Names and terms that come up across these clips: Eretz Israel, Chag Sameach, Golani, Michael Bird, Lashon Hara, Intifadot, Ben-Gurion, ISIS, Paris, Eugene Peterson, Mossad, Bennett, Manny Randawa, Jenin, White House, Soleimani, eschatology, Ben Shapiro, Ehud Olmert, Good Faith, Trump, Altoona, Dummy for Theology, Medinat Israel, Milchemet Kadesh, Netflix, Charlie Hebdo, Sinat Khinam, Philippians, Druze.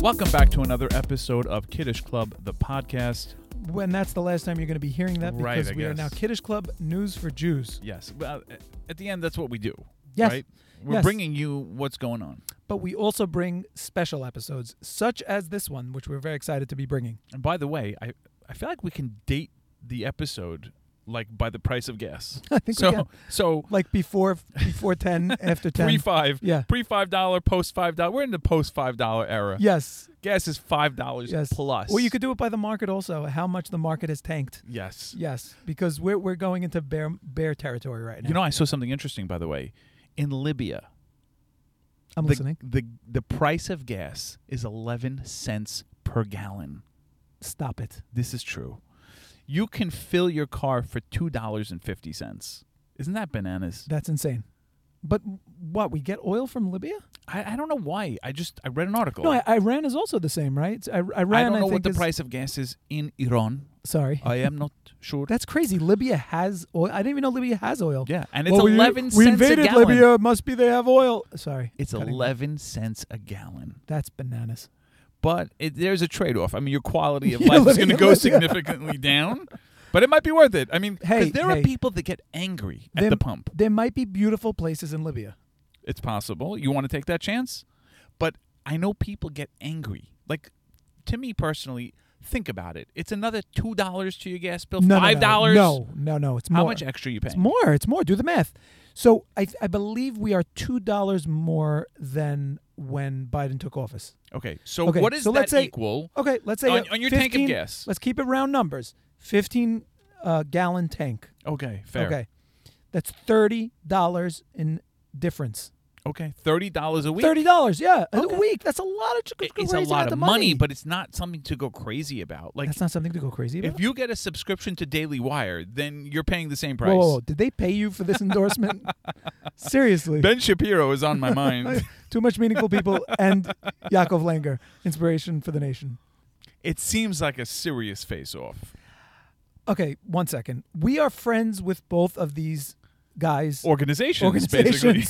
Welcome back to another episode of Kiddush Club, the podcast. When that's the last time you're going to be hearing that, because right, we are now Kiddush Club News for Jews. Yes. Well, at the end, that's what we do. Yes. Right? We're bringing you what's going on. But we also bring special episodes, such as this one, which we're very excited to be bringing. And by the way, I feel like we can date the episode like by the price of gas. I think so. We can. So like before 10, after 10. Pre-5. Yeah. Pre-$5, post-$5. We're in the post-$5 era. Yes. Gas is $5 plus. Well, you could do it by the market also, how much the market has tanked. Yes. Yes, because we're going into bear territory right now. You know, I saw something interesting, by the way. In Libya, I'm listening. The price of gas is 11 cents per gallon. Stop it. This is true. You can fill your car for $2.50. Isn't that bananas? That's insane. But what, we get oil from Libya? I don't know why. I read an article. No, Iran is also the same, right? I don't know what the price of gas is in Iran. Sorry. I am not sure. That's crazy. Libya has oil. I didn't even know Libya has oil. Yeah, and it's 11 cents a gallon. We invaded Libya. Must be they have oil. Sorry. It's 11 cents a gallon. That's bananas. But there's a trade-off. I mean, your quality of life is going to go significantly down, but it might be worth it. I mean, because there are people that get angry at the pump. There might be beautiful places in Libya. It's possible. You want to take that chance? But I know people get angry. Like, to me personally, think about it. It's another $2 to your gas bill, $5. No, it's more. How much extra are you paying? It's more. Do the math. So I believe we are $2 more than when Biden took office. Okay. So what is that equal? Okay, let's say on your 15, tank of gas. Let's keep it round numbers. 15-gallon tank. Okay, fair. Okay. That's $30 in difference. Okay, $30 a week. $30, yeah, okay. A week. That's a lot of money, but it's not something to go crazy about. Like, that's not something to go crazy about? If you get a subscription to Daily Wire, then you're paying the same price. Whoa, did they pay you for this endorsement? Seriously. Ben Shapiro is on my mind. Too much meaningful people and Yaakov Langer, inspiration for the nation. It seems like a serious face-off. Okay, one second. We are friends with both of these guys. Organizations. Basically.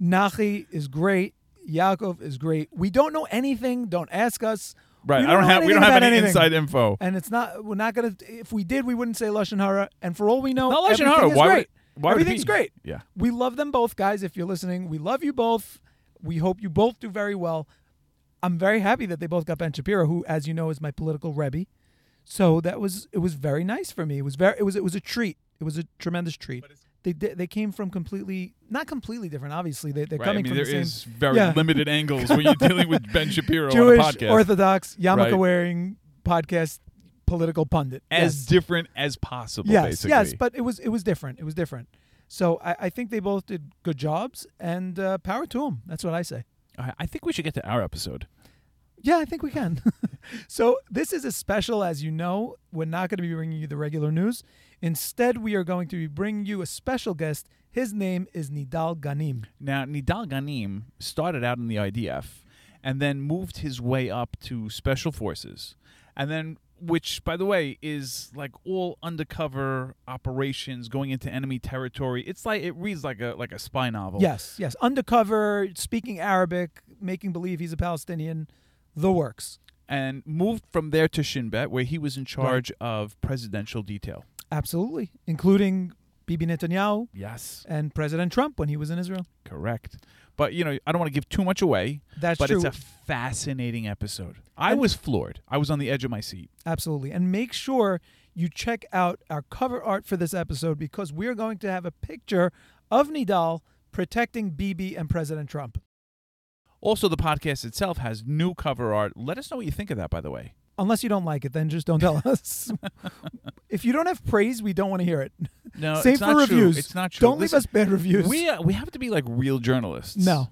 Nachi is great. Yaakov is great. We don't know anything. Don't ask us. Right. We don't have any inside info. And it's not. We're not gonna. If we did, we wouldn't say Lashon Hara. And for all we know, not Lashon Hara. Everything's great. Yeah. We love them both, guys. If you're listening, we love you both. We hope you both do very well. I'm very happy that they both got Ben Shapiro, who, as you know, is my political Rebbe. So it was very nice for me. It was a treat. It was a tremendous treat. They came from not completely different, obviously. There is very limited angles when you're dealing with Ben Shapiro Jewish, on a podcast. Jewish, Orthodox, yarmulke-wearing podcast political pundit. As different as possible, basically. Yes, but it was different. It was different. So I think they both did good jobs, and power to them. That's what I say. I think we should get to our episode. Yeah, I think we can. So this is a special, as you know. We're not going to be bringing you the regular news. Instead, we are going to be bringing you a special guest. His name is Nidal Ghanim. Now, Nidal Ghanim started out in the IDF and then moved his way up to Special Forces, and then, which, by the way, is like all undercover operations going into enemy territory. It's like it reads like a spy novel. Yes. Undercover, speaking Arabic, making believe he's a Palestinian, the works. And moved from there to Shin Bet, where he was in charge of presidential detail. Absolutely, including Bibi Netanyahu. Yes, and President Trump when he was in Israel. Correct, but I don't want to give too much away. That's true. But it's a fascinating episode. I was floored. I was on the edge of my seat. Absolutely, and make sure you check out our cover art for this episode, because we're going to have a picture of Nidal protecting Bibi and President Trump. Also, the podcast itself has new cover art. Let us know what you think of that, by the way. Unless you don't like it, then just don't tell us. If you don't have praise, we don't want to hear it. No, save for reviews. It's not true. Don't leave us bad reviews. We have to be like real journalists. No.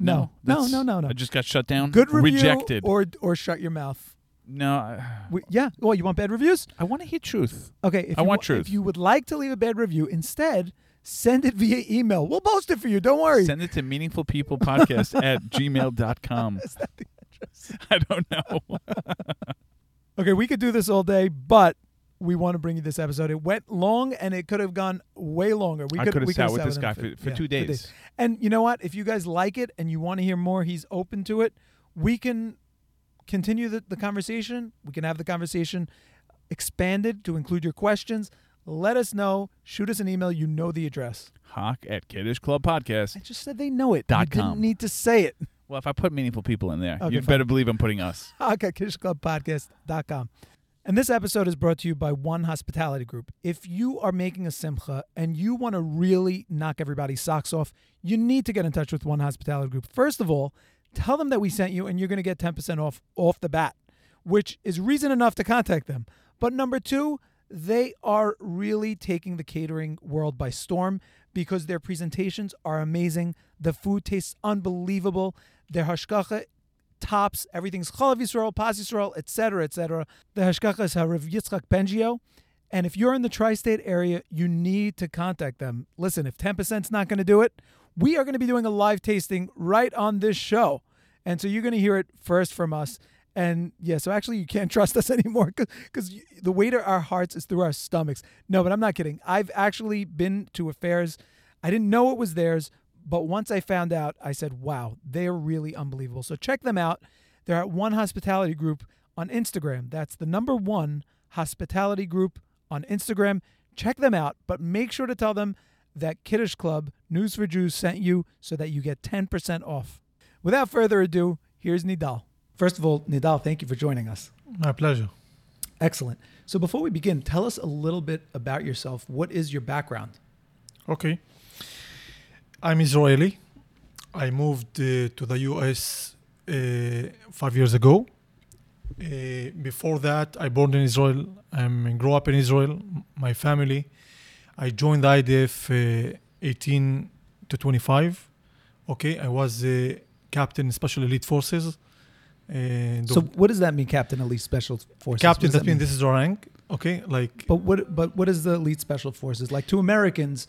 I just got shut down. Good review, rejected, or shut your mouth. No. Well, you want bad reviews? I want to hear truth. Okay. I want truth. If you would like to leave a bad review, instead, send it via email. We'll post it for you. Don't worry. Send it to meaningfulpeoplepodcast at gmail.com. Is that the address? I don't know. Okay, we could do this all day, but we want to bring you this episode. It went long, and it could have gone way longer. I could have sat with this guy for 2 days. And you know what? If you guys like it and you want to hear more, he's open to it. We can continue the conversation. We can have the conversation expanded to include your questions. Let us know. Shoot us an email. You know the address. Hawk@KiddishClubPodcast.com. I just said they know it. You didn't need to say it. Well, if I put meaningful people in there, okay, better believe I'm putting us. Hawk@KiddishClubPodcast.com. And this episode is brought to you by One Hospitality Group. If you are making a simcha and you want to really knock everybody's socks off, you need to get in touch with One Hospitality Group. First of all, tell them that we sent you and you're going to get 10% off the bat, which is reason enough to contact them. But number two, they are really taking the catering world by storm because their presentations are amazing. The food tastes unbelievable. Their hashkacha tops, everything's Chalav Yisrael, Paz Yisrael, etc., etc. The hashkacha is Harav Yitzchak Bengio, and if you're in the tri-state area, you need to contact them. Listen, if 10% is not going to do it, we are going to be doing a live tasting right on this show, and so you're going to hear it first from us. And yeah, so actually you can't trust us anymore because the way to our hearts is through our stomachs. No, but I'm not kidding. I've actually been to affairs. I didn't know it was theirs, but once I found out, I said, wow, they're really unbelievable. So check them out. They're at One Hospitality Group on Instagram. That's the number One Hospitality Group on Instagram. Check them out, but make sure to tell them that Kiddush Club News for Jews sent you so that you get 10% off. Without further ado, here's Nidal. First of all, Nidal, thank you for joining us. My pleasure. Excellent. So before we begin, tell us a little bit about yourself. What is your background? Okay. I'm Israeli. I moved to the U.S. 5 years ago. Before that, I was born in Israel. I grew up in Israel, my family. I joined the IDF 18 to 25. Okay, I was a captain in Special Elite Forces. So what does that mean, Captain Elite Special Forces? Captain, that means this is our rank, okay? Like, but what is the Elite Special Forces? Like, to Americans,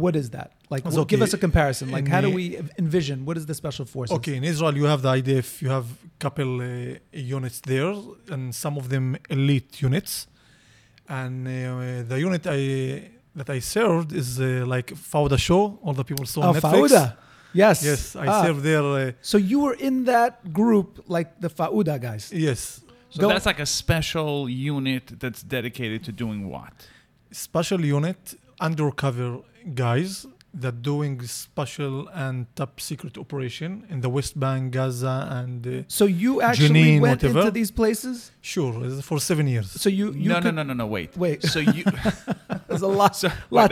what is that? Like, well, okay, give us a comparison. Like, how do we envision, what is the Special Forces? Okay, in Israel, you have the IDF, you have a couple units there, and some of them elite units. And the unit that I served is like Fauda show, all the people saw on Netflix. Fauda. Yes, I served there. So you were in that group, like the Fauda guys. Yes. So that's like a special unit that's dedicated to doing what? Special unit, undercover guys that doing special and top secret operation in the West Bank, Gaza, and so you actually Jenin, went whatever. Into these places? Sure, for 7 years. So you no, wait. So you there's a lot, a lot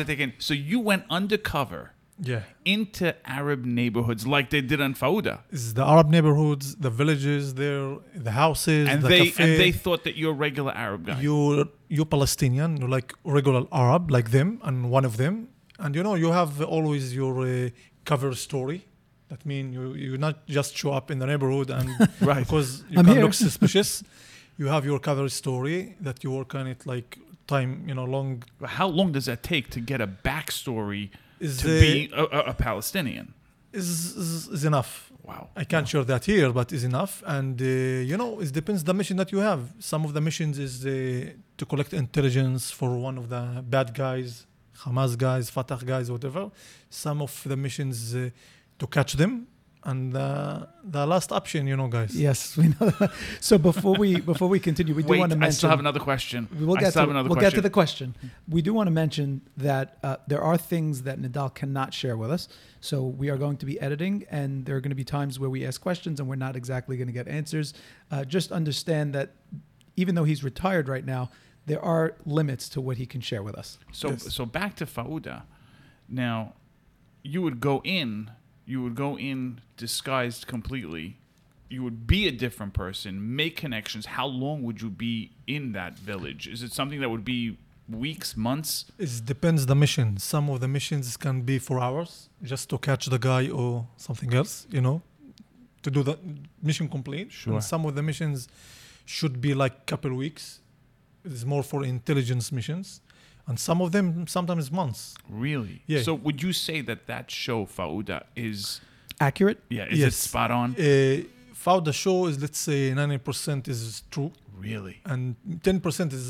to take in. So you went undercover. Yeah. Into Arab neighborhoods like they did on Fauda. It's the Arab neighborhoods, the villages there, the houses, and they thought that you're a regular Arab guy. You're Palestinian, you're like regular Arab, like them, and one of them. And you know, you have always your cover story. That means you not just show up in the neighborhood and right, because you can look suspicious. You have your cover story that you work on it like time, you know, long. How long does that take to get a backstory? To be a Palestinian is enough. Wow, I can't share that here, but is enough. And you know, it depends the mission that you have. Some of the missions is to collect intelligence for one of the bad guys, Hamas guys, Fatah guys, whatever. Some of the missions to catch them, and the last option, you know, guys. Yes, we know that. So before we continue, we do want to mention. I still have another question. We'll get to the question. We do want to mention that there are things that Nidal cannot share with us. So we are going to be editing, and there are going to be times where we ask questions and we're not exactly going to get answers. Just understand that even though he's retired right now, there are limits to what he can share with us. So back to Fauda. Now, you would go in disguised completely. You would be a different person, make connections. How long would you be in that village? Is it something that would be weeks, months? It depends the mission. Some of the missions can be for hours just to catch the guy or something else, you know, to do the mission complete. Sure. And some of the missions should be like a couple weeks. It's more for intelligence missions. And some of them, sometimes months. Really? Yeah. So would you say that show, Fauda, is... accurate? Yeah. Is it spot on? Fauda show is, let's say, 90% is true. Really? And 10% is,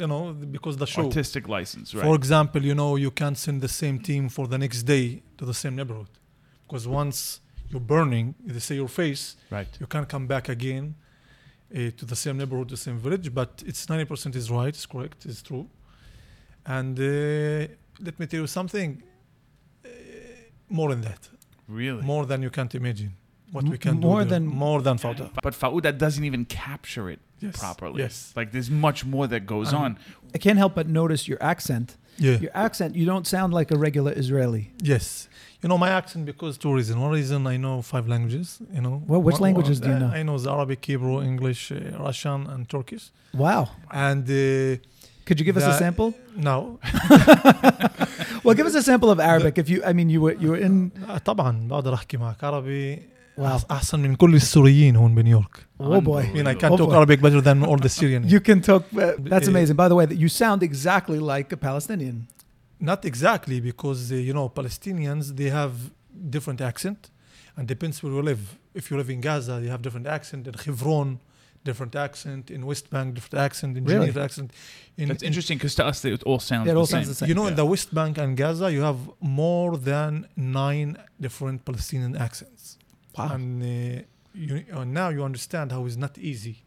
you know, because the show... artistic license, right? For example, you know, you can't send the same team for the next day to the same neighborhood. Because once you're burning, they say your face, right. You can't come back again to the same neighborhood, the same village, but it's 90% is right, it's correct, it's true. And let me tell you something, more than that. Really? More than you can't imagine. What we can more do. More than Fauda. But Fauda doesn't even capture it properly. Yes. Like there's much more that goes on. I can't help but notice your accent. Yeah. Your accent, you don't sound like a regular Israeli. Yes. You know, my accent, because two reasons. One reason, I know 5 languages, you know. Well, which languages do you know? I know Arabic, Hebrew, English, Russian, and Turkish. Wow. And... could you give us a sample? No. Well, give us a sample of Arabic. If you, I mean, you were in... طبعا بقدر أحكي معك عربي. Wow. أحسن من كل السوريين هون بنيويورك. Oh boy. I mean, I can talk Arabic better than all the Syrians. You can talk... that's amazing. By the way, you sound exactly like a Palestinian. Not exactly, because, you know, Palestinians, they have different accent, and depends where you live. If you live in Gaza, you have different accent. In Hebron, different accent. In West Bank, different accent. In Geneva, different accent. That's interesting, because to us, it all sounds the same. You know, in the West Bank and Gaza, you have more than 9 different Palestinian accents. Wow. And now you understand how it's not easy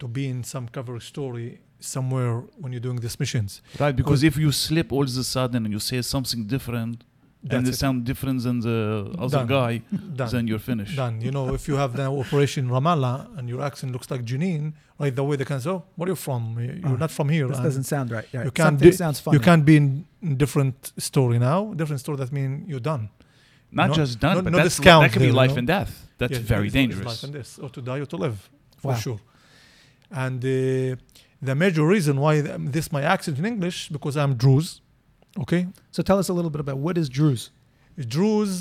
to be in some cover story somewhere when you're doing these missions. Right, because if you slip all of a sudden and you say something different, then they sound different than the other guy, then you're finished. Done. You know, if you have the operation Ramallah and your accent looks like Jenin, right away they can say, oh, where are you from? You're not from here. This doesn't sound right. Yeah, something sounds funny. You can't be in different story now. Different story, that means you're done. Not just done, but that's, that could be life and death. That's very dangerous. Life and death, or to die or to live, for sure. And the major reason why this my accent in English, because I'm Druze, okay? So tell us a little bit about what is Druze. Druze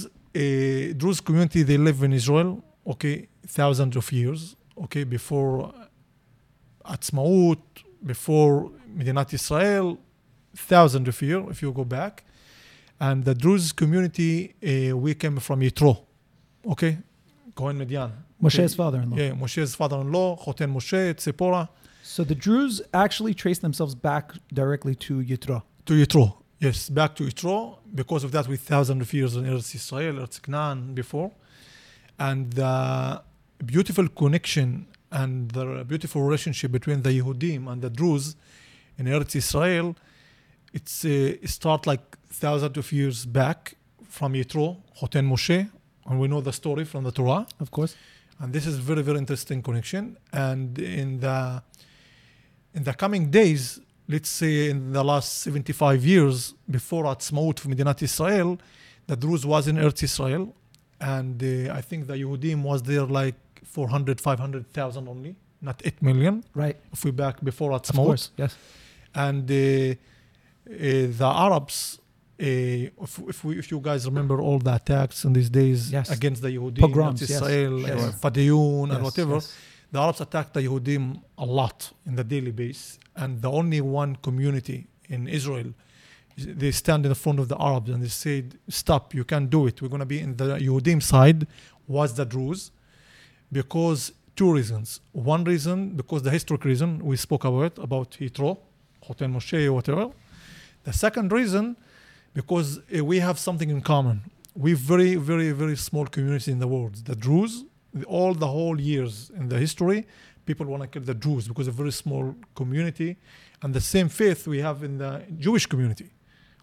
community, they live in Israel, okay, thousands of years, okay, before Atzma'ut, before Medinat Israel, thousands of years, if you go back. And the Druze community, we came from Yitro, okay? Kohen Midian. Moshe's father-in-law. Yeah, Moshe's father-in-law, Choten Moshe, Tzipora. So the Druze actually trace themselves back directly to Yitro. To Yitro, yes, back to Yitro. Because of that, we thousands of years in Eretz Israel, Eretz Canaan before. And the beautiful connection and the beautiful relationship between the Yehudim and the Druze in Eretz Israel, it starts like thousands of years back from Yitro, Choten Moshe, and we know the story from the Torah. Of course. And this is very, very interesting connection. And in the coming days, let's say in the last 75 years, before Atzmaut of Medinat Israel, the Druze was in Eretz Israel. And I think the Yehudim was there like 500,000 only, not 8 million. Right. If we back before Atzmaut. Of course, yes. And the Arabs... If you guys remember all the attacks in these days against the Yehudim, pogroms, Israel, Fadayun, and whatever, the Arabs attacked the Yehudim a lot in the daily base. And the only one community in Israel, they stand in front of the Arabs and they said, "Stop! You can't do it. We're going to be in the Yehudim side." Was the Druze, because two reasons. One reason, because the historic reason we spoke about Yitro, Choten Moshe, whatever. The second reason, because we have something in common. We're very, very, very small community in the world. The Druze, all the whole years in the history, people want to kill the Druze because they're a very small community. And the same faith we have in the Jewish community.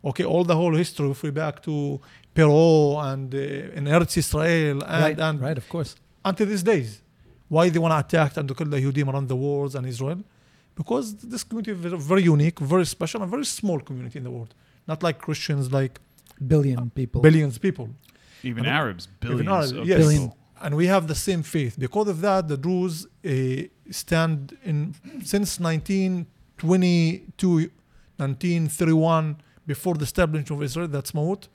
Okay, all the whole history, if we back to Pero and in Eretz Israel. And of course. Until these days. Why they want to attack and to kill the Yehudim around the world and Israel? Because this community is very unique, very special, and very small community in the world. Not like Christians, like billions of people. Even Arabs, billions of people. And we have the same faith. Because of that, the Druze stand in since 1922, 1931, before the establishment of Israel, that's Atzmaut.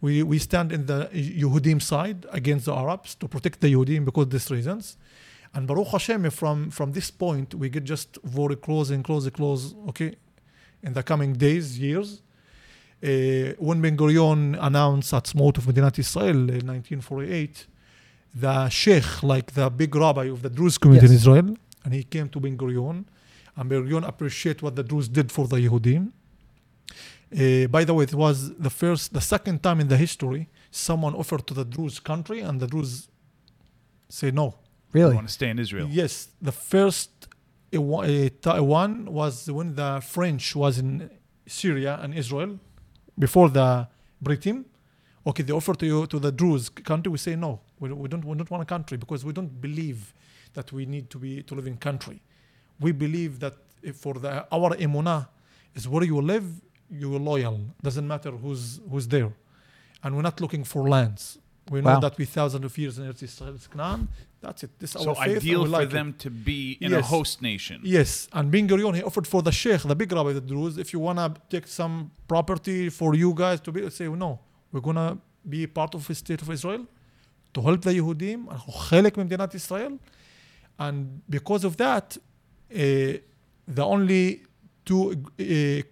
We stand in the Yehudim side against the Arabs to protect the Yehudim because of these reasons. And Baruch Hashem, from this point, we get just very close, okay, in the coming days, years. When Ben-Gurion announced Atzmaut of Medinat Israel in 1948, the Sheikh, like the big rabbi of the Druze community in Israel, and he came to Ben-Gurion, and Ben-Gurion appreciated what the Druze did for the Yehudim. By the way, it was the second time in the history someone offered to the Druze country, and the Druze say no. Really? They want to stay in Israel. Yes. The first one was when the French was in Syria and Israel, before the Britain. Okay, they offer to you, to the Druze country. We say no. We don't want a country, because we don't believe that we need to live in country. We believe that for our emunah is where you live, you are loyal. Doesn't matter who's there, and we're not looking for lands. We know that we thousands of years in Eretz Israel, Canaan. That's it. This is our faith. So ideal for them to be in a host nation. Yes, and Ben-Gurion, he offered for the Sheikh, the big rabbi of the Druze, if you wanna take some property for you guys to be, say no. We're gonna be part of the state of Israel to help the Yehudim and Chelek Medinat Israel, and because of that, the only two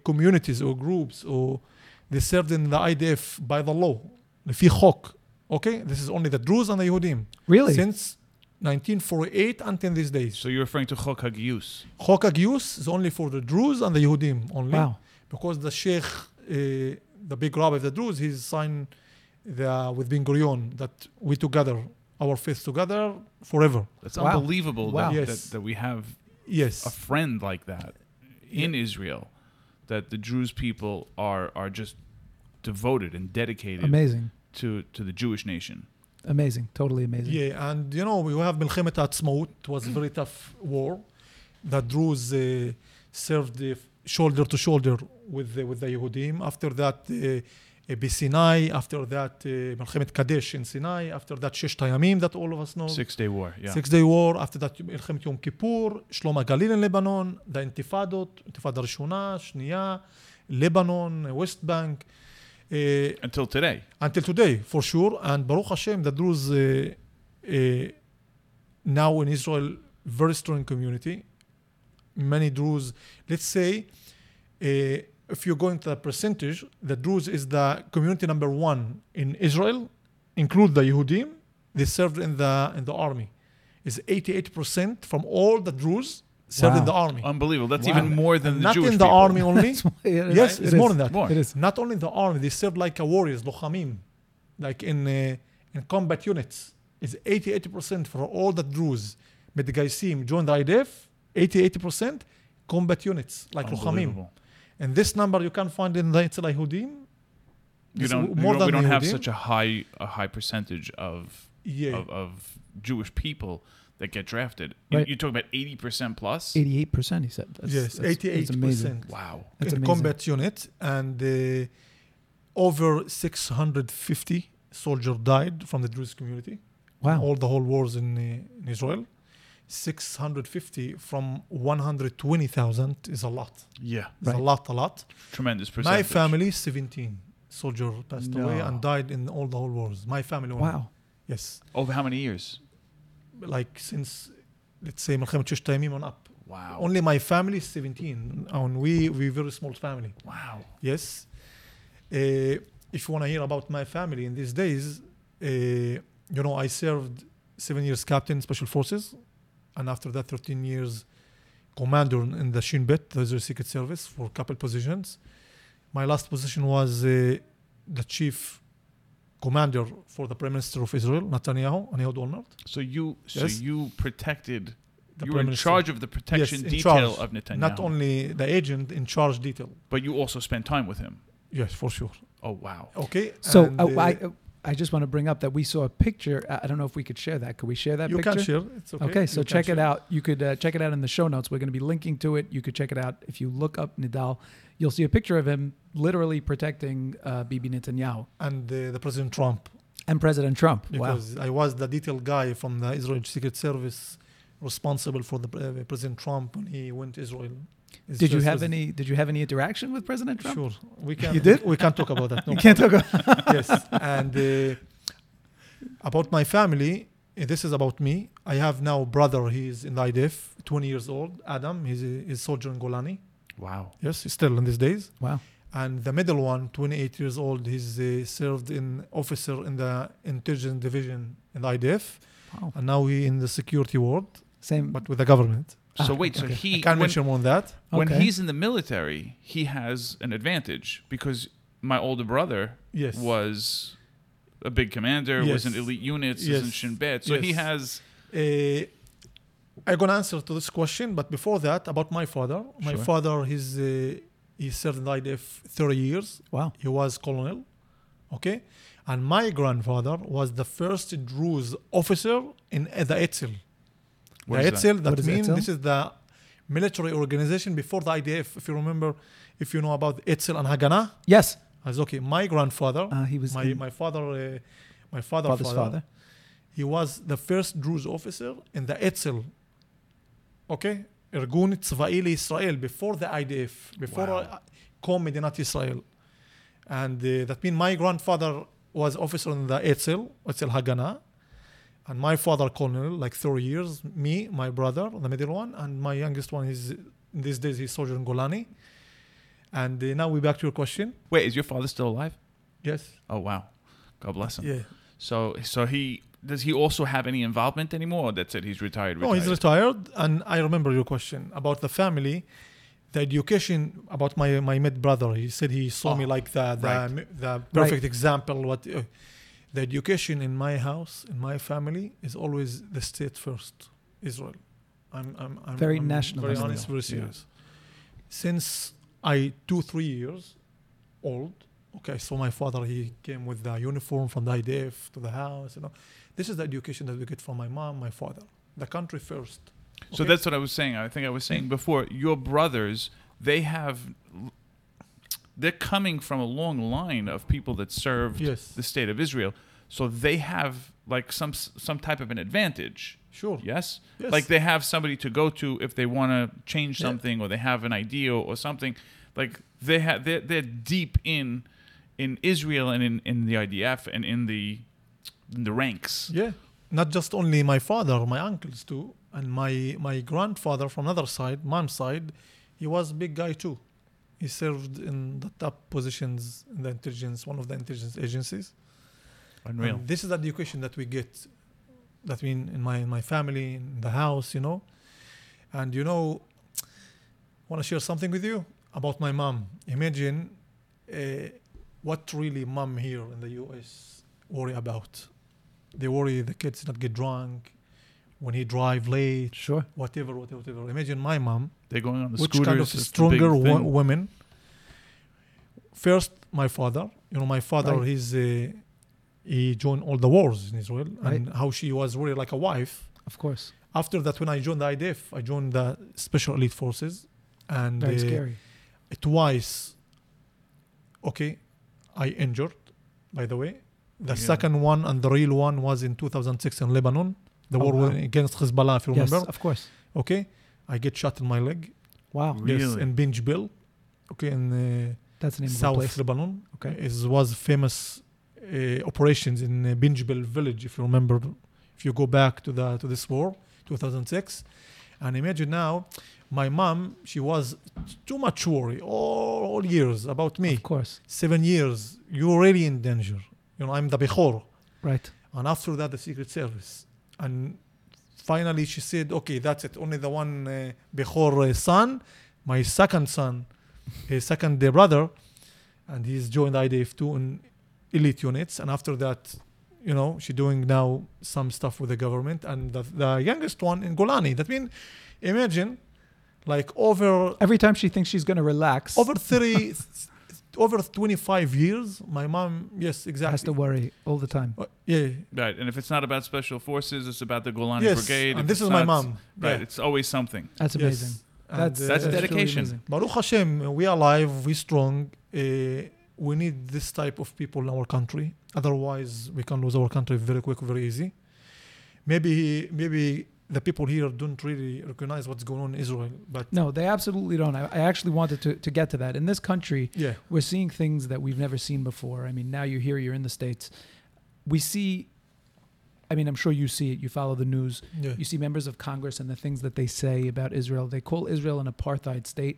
communities or groups or they served in the IDF by the law, lefi chok. Okay, this is only the Druze and the Yehudim. Really? Since 1948 until these days. So you're referring to Chok Hagius? Chok Hagius is only for the Druze and the Yehudim only. Wow. Because the Sheikh, the big rabbi of the Druze, he signed with Ben-Gurion that we together, our faith together forever. That's unbelievable that we have a friend like that in Israel, that the Druze people are just devoted and dedicated to the Jewish nation. Amazing, totally amazing. Yeah, and you know, we have Milchemet Atzma'ut. It was a very tough war. The Druze served shoulder to shoulder with the Yehudim. After that, Sinai. After that, Milchemet Kadesh in Sinai. After that, Shesh T'ayamim, that all of us know. Six-day war. After that, Milchemet Yom Kippur, Shlom HaGalil in Lebanon, the Intifadot, Intifada Rishona, Shniya, Lebanon, West Bank. Until today, for sure. And Baruch Hashem, the Druze now in Israel, very strong community. Many Druze, let's say, if you're going to the percentage, the Druze is the community number one in Israel, include the Yehudim. They served in the army. It's 88% from all the Druze served in the army. Unbelievable. That's even more than the Jewish people. Not in the army only. Yes, it's more than that. It is. Not only the army, they served like warriors, lochamim, like in combat units. It's 88% for all the Druze. Medgaisim joined the IDF, 88% combat units, like lochamim. And this number you can find in the Etzel Yehudim. We don't have such a high percentage of Jewish people that get drafted. Right. You talk about 80% plus? 88%, he said. That's 88%. That's amazing. Wow. That's amazing. Combat unit, and over 650 soldiers died from the Druze community. Wow. All the whole wars in Israel. 650 from 120,000 is a lot. Yeah. It's a lot. Tremendous percentage. My family, 17 soldiers passed away and died in all the whole wars. My family. Wow. Yes. Over how many years? Like since, let's say, Melchemet Shesh T'ayamim on up. Wow. Only my family is 17, and we very small family. Wow. Yes. If you want to hear about my family in these days, you know, I served 7 years captain special forces, and after that 13 years commander in the Shin Bet, the Israeli Secret Service, for couple positions. My last position was the chief commander for the Prime Minister of Israel, Netanyahu, and Ehud Olmert. So you protected, you were in charge of the protection detail of Netanyahu. Not only the agent, in charge detail. But you also spent time with him. Yes, for sure. Oh, wow. Okay. So I just want to bring up that we saw a picture. I don't know if we could share that. Could we share that picture? You can share. It's okay. Okay, so check it out. You could check it out in the show notes. We're going to be linking to it. You could check it out. If you look up Nidal, you'll see a picture of him literally protecting Bibi Netanyahu. And the President Trump. Because I was the detail guy from the Israeli Secret Service responsible for the President Trump when he went to Israel. Did you have any interaction with President Trump? Sure, we can. You did? We can't talk about that. No. You can't talk about. Yes, and about my family. This is about me. I have now brother. He's in the IDF, 20 years old. Adam, he's soldier in Golani. Wow. Yes, he's still in these days. Wow. And the middle one, 28 years old. He's served in officer in the intelligence division in the IDF. Wow. And now he in the security world. Same, but with the government. So he... I can't mention more on that. When he's in the military, he has an advantage because my older brother was a big commander, yes. was in elite units, yes. is in Shin Bet. So yes. he has... I'm going to answer to this question, but before that, about my father. My sure. father, he served in the IDF 30 years. Wow. He was colonel, okay? And my grandfather was the first Druze officer in the Etzel. What the Etzel, that means this is the military organization before the IDF. If you remember, if you know about Etzel and Haganah. Yes. As okay, my grandfather, he was my father's father. He was the first Druze officer in the Etzel. Okay, Ergun Tzva'i Israel before the IDF, before Kom Medinat Israel, and that means my grandfather was officer in the Etzel Haganah, and my father colonel like 3 years. Me, my brother, the middle one, and my youngest one is these days he's soldier in Golani. And now we're back to your question. Wait, is your father still alive? Yes. Oh, wow. God bless him. Yeah. So he does he also have any involvement anymore? Or that's it. He's retired. No, he's retired. And I remember your question about the family, the education about my mid brother. He said he saw me like the perfect example. What the education in my house, in my family, is always the state first, Israel. I'm very national. Very honest, very serious. Yeah. Since 3 years old. Okay, so my father, he came with the uniform from the IDF to the house. You know, this is the education that we get from my mom, my father. The country first. Okay? So that's what I was saying. I think I was saying before, your brothers, they're coming from a long line of people that served the state of Israel. So they have like some type of an advantage. Sure. Yes? Like they have somebody to go to if they want to change something or they have an idea or something. Like they're deep in Israel and in the IDF and in the ranks. Yeah. Not just only my father, my uncles too. And my grandfather from another side, mom's side, he was a big guy too. He served in the top positions in the intelligence, one of the intelligence agencies. Unreal. And this is the education that we get. That mean in my family, in the house, you know. And you know, I want to share something with you about my mom. Imagine what really mom here in the U.S. worry about. They worry the kids not get drunk, when he drive late, sure, whatever. Imagine my mom. They're going on the scooters. Which kind of stronger women? First, my father. You know, my father, he's... He joined all the wars in Israel, and how she was really like a wife. Of course. After that, when I joined the IDF, I joined the Special Elite Forces. And very scary. Twice, I injured, by the way. The second one and the real one was in 2006 in Lebanon. The war against Hezbollah, if you remember. Yes, of course. Okay. I get shot in my leg. Wow. Really? Yes, in Bint Jbeil. Okay, in that's the name South of the place. Lebanon. Okay. It was famous... operations in Bint Jbeil village, if you remember, if you go back to this war, 2006, and imagine now, my mom, she was too much worry all years about me. Of course, 7 years, you're really in danger. You know, I'm the Bechor. Right. And after that, the Secret Service, and finally she said, okay, that's it. Only the one Bechor son, my second son, his second brother, and he's joined IDF too and elite units, and after that, you know, she's doing now some stuff with the government, and the youngest one in Golani. That means, imagine, like over... Every time she thinks she's going to relax. Over 30, over 25 years, my mom, yes, exactly. Has to worry all the time. Yeah. Right, and if it's not about special forces, it's about the Golani Brigade. And this is my mom. Right, yeah. It's always something. That's amazing. Yes. That's dedication. Really Baruch Hashem, we are alive, we strong, we need this type of people in our country. Otherwise, we can lose our country very quick, very easy. Maybe the people here don't really recognize what's going on in Israel. But no, they absolutely don't. I actually wanted to get to that. In this country, we're seeing things that we've never seen before. I mean, now you're here, you're in the States. We see, I mean, I'm sure you see it. You follow the news. Yeah. You see members of Congress and the things that they say about Israel. They call Israel an apartheid state,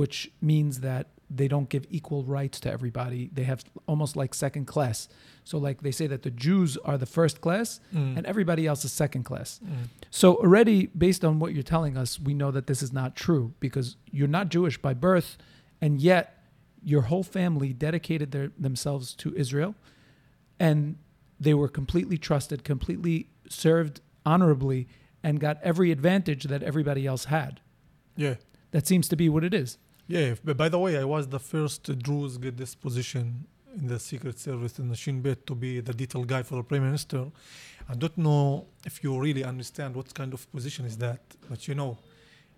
which means that they don't give equal rights to everybody. They have almost like second class. So like they say that the Jews are the first class and everybody else is second class. Mm. So already based on what you're telling us, we know that this is not true because you're not Jewish by birth and yet your whole family dedicated themselves to Israel. And They were completely trusted, completely served honorably, and got every advantage that everybody else had. Yeah. That seems to be what it is. Yeah. By the way, I was the first Druze get this position in the Secret Service in the Shin Bet to be the detail guy for the Prime Minister. I don't know if you really understand what kind of position is that, but you know,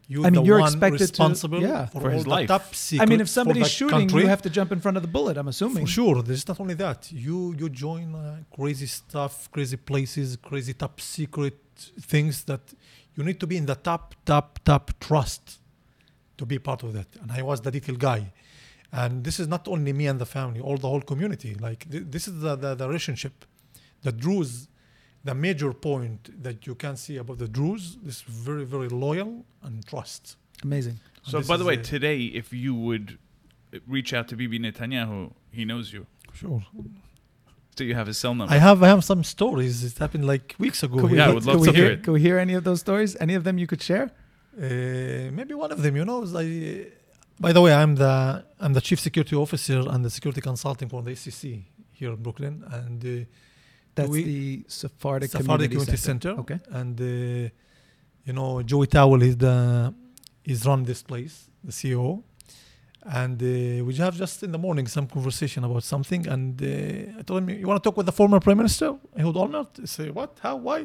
you're expected responsible for his life. Top secret, I mean, if somebody's shooting, country, you have to jump in front of the bullet, I'm assuming. For sure. There's not only that. You join crazy stuff, crazy places, crazy top secret things that you need to be in the top trust to be part of that. And I was the detail guy. And this is not only me and the family, all the whole community. Like this is the relationship. The Druze, the major point that you can see about the Druze is very, very loyal and trust. Amazing. And so by the way, today, if you would reach out to Bibi Netanyahu, he knows you. Sure. Do you have his cell number? I have some stories. It happened like weeks ago. I would love to hear it. Can we hear any of those stories? Any of them you could share? Maybe one of them, you know, by the way, I'm the chief security officer and the security consulting for the ACC here in Brooklyn, and that's the Sephardic Community Center. Okay, and you know, Joey Towell is run this place, the CEO, and we have just in the morning some conversation about something, and I told him, "You want to talk with the former Prime Minister, Ehud Olmert?" I say, "What? How? Why?"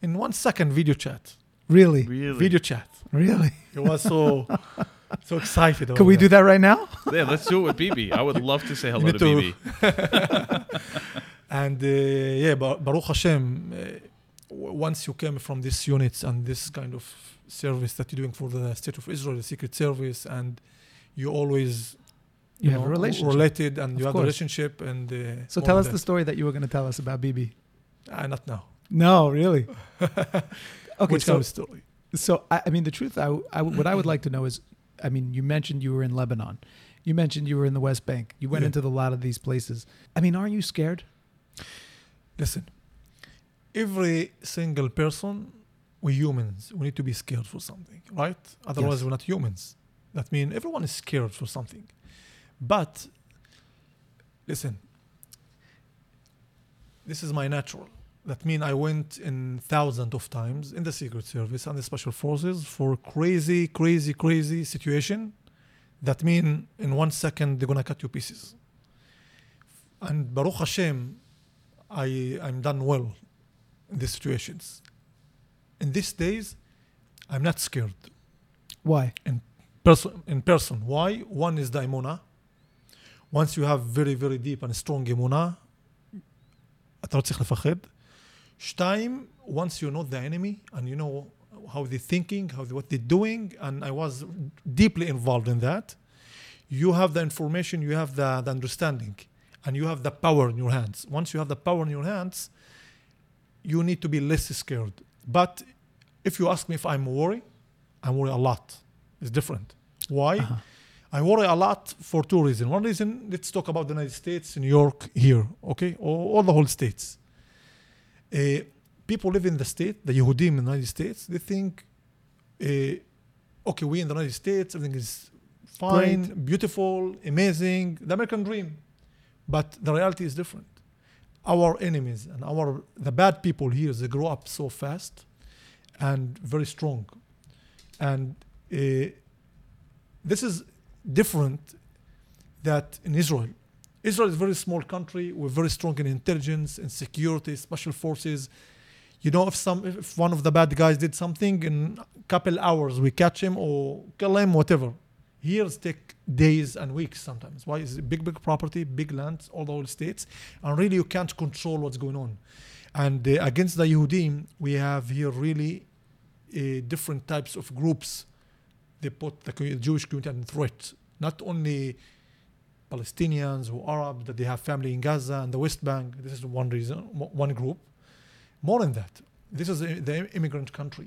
In 1 second, video chat. Really? Video chat. Really? It was so. So excited. Can we do that right now? Yeah, let's do it with Bibi. I would love to say hello to Bibi. And Baruch Hashem, once you came from these units and this kind of service that you're doing for the State of Israel, the Secret Service, and you always have a relationship. Related and you have a relationship. And so tell us the story that you were going to tell us about Bibi. Not now. No, really? Okay, which kind of story? So, I mean, the truth, what I would like to know is, I mean, you mentioned you were in Lebanon. You mentioned you were in the West Bank. You went into a lot of these places. I mean, aren't you scared? Listen, every single person, we're humans. We need to be scared for something, right? Otherwise, we're not humans. That means everyone is scared for something. But, listen, this is my natural. That means I went in thousands of times in the Secret Service and the Special Forces for crazy, crazy, crazy situation. That means in 1 second, they're going to cut you pieces. And Baruch Hashem, I'm done well in these situations. In these days, I'm not scared. Why? In person. Why? One is the Imunah. Once you have very, very deep and strong Imunah, אתה לא צריך לפחד. Time, once you know the enemy and you know how they're thinking, what they're doing, and I was deeply involved in that, you have the information, you have the understanding, and you have the power in your hands. Once you have the power in your hands, you need to be less scared. But if you ask me if I'm worried a lot. It's different. Why? Uh-huh. I worry a lot for two reasons. One reason, let's talk about the United States, New York, here, okay? Or the whole states. People live in the state, the Yehudim in the United States, they think, okay, we in the United States, everything is fine, beautiful, amazing, the American dream. But the reality is different. Our enemies and the bad people here, they grow up so fast and very strong. And this is different that in Israel. Israel is a very small country. We're very strong in intelligence and security, special forces. You know, if one of the bad guys did something, in a couple hours we catch him or kill him, whatever. Here it takes days and weeks sometimes. Why? It's big property, big lands, all the whole states, and really you can't control what's going on. And against the Yehudim, we have here really different types of groups. They put the Jewish community under threat, not only Palestinians or Arabs, that they have family in Gaza and the West Bank. This is one reason, one group. More than that, this is the immigrant country,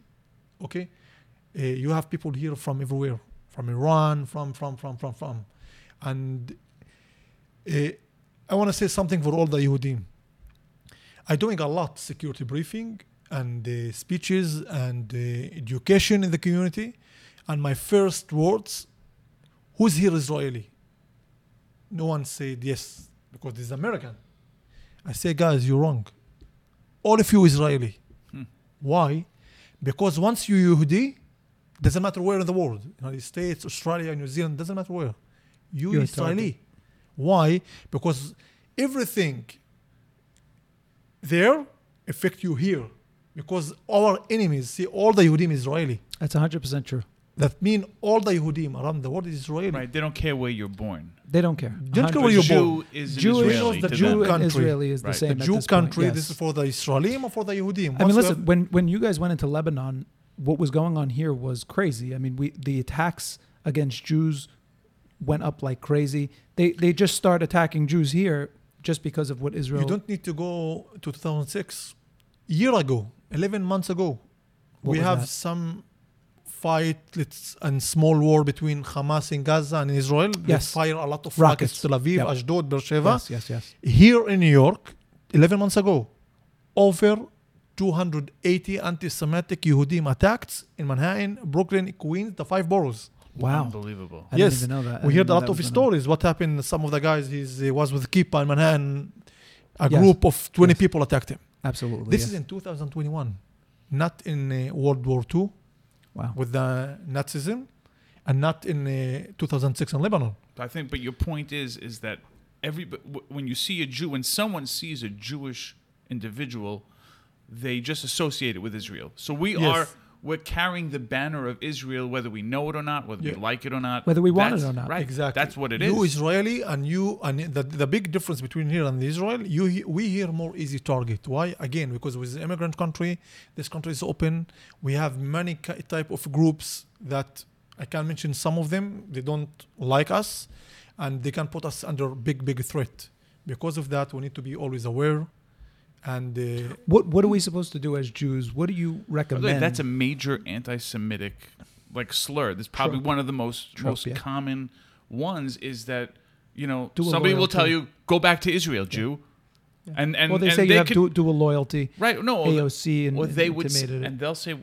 okay? You have people here from everywhere, from Iran, from. And I want to say something for all the Yehudim. I'm doing a lot of security briefing and speeches and education in the community. And my first words, who's here Israeli? No one said yes, because he's American. I say, guys, you're wrong. all of you Israeli. Why? Because once you Yehudi, doesn't matter where in the world, United States, Australia, New Zealand, doesn't matter where, you're Israeli. Why? Because everything there affects you here. Because our enemies, see, all the Yehudim Israeli. That's 100% true. That means all the Yehudim around the world is Israeli. Right, they don't care where you're born. They don't care. They don't care where you're born. The Jew and Israeli is the same. The Jew country, yes. This is for the Israelim or for the Yehudim? I mean, listen, when you guys went into Lebanon, what was going on here was crazy. I mean, the attacks against Jews went up like crazy. They just start attacking Jews here just because of what Israel... You don't need to go to 2006. A year ago, 11 months ago, we have some fight and small war between Hamas in Gaza and Israel. Yes. They fire a lot of rockets. Tel Aviv, yep. Ashdod, Beersheva. Yes. Here in New York, 11 months ago, over 280 anti-Semitic Yehudim attacks in Manhattan, Brooklyn, Queens, the five boroughs. Wow. Unbelievable. I didn't even know that. We heard a lot of stories. What happened, some of the guys, he was with Kippah in Manhattan. A group of 20 people attacked him. Absolutely. This is in 2021, not in World War II, with the Nazism, and not in 2006 in Lebanon. I think, but your point is that when you see a Jew, when someone sees a Jewish individual, they just associate it with Israel. So we're carrying the banner of Israel, whether we know it or not, whether we like it or not, whether we want it or not. Right, exactly. That's what it is. You Israeli and the big difference between here and Israel. We here more easy target. Why? Again, because with immigrant country, this country is open. We have many type of groups that I can mention some of them. They don't like us, and they can put us under big threat. Because of that, we need to be always aware. And what are we supposed to do as Jews? What do you recommend? Like, that's a major anti-Semitic slur. That's probably one of the most common ones. Is that somebody will tell you go back to Israel, Jew, and well, they say you have dual loyalty, right? No, AOC, and or they would, and they'll say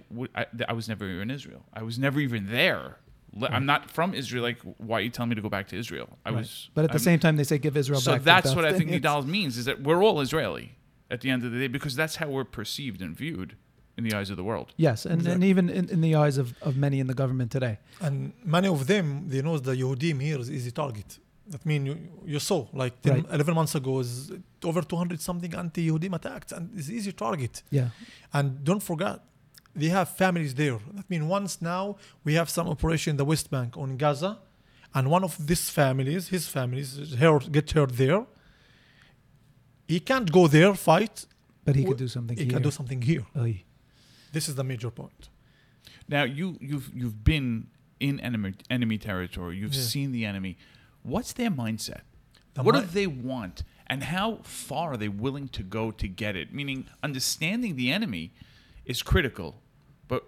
I was never even in Israel. I was never even there. Right. I'm not from Israel. Like, why are you telling me to go back to Israel? But at the same time, they say give Israel back. So that's what I think Nidal means is that we're all Israeli. At the end of the day, because that's how we're perceived and viewed in the eyes of the world. Yes, and even in the eyes of many in the government today. And many of them, they know the Yehudim here is easy target. That means you saw, 11 months ago, is over 200-something anti-Yehudim attacks, and it's easy target. Yeah. And don't forget, they have families there. That means once now, we have some operation in the West Bank on Gaza, and one of these families, get hurt there. He can't go there, fight. But he could do something here. He can do something here. Oy. This is the major point. Now, you've been in enemy territory. You've seen the enemy. What's their mindset? What do they want? And how far are they willing to go to get it? Meaning, understanding the enemy is critical. But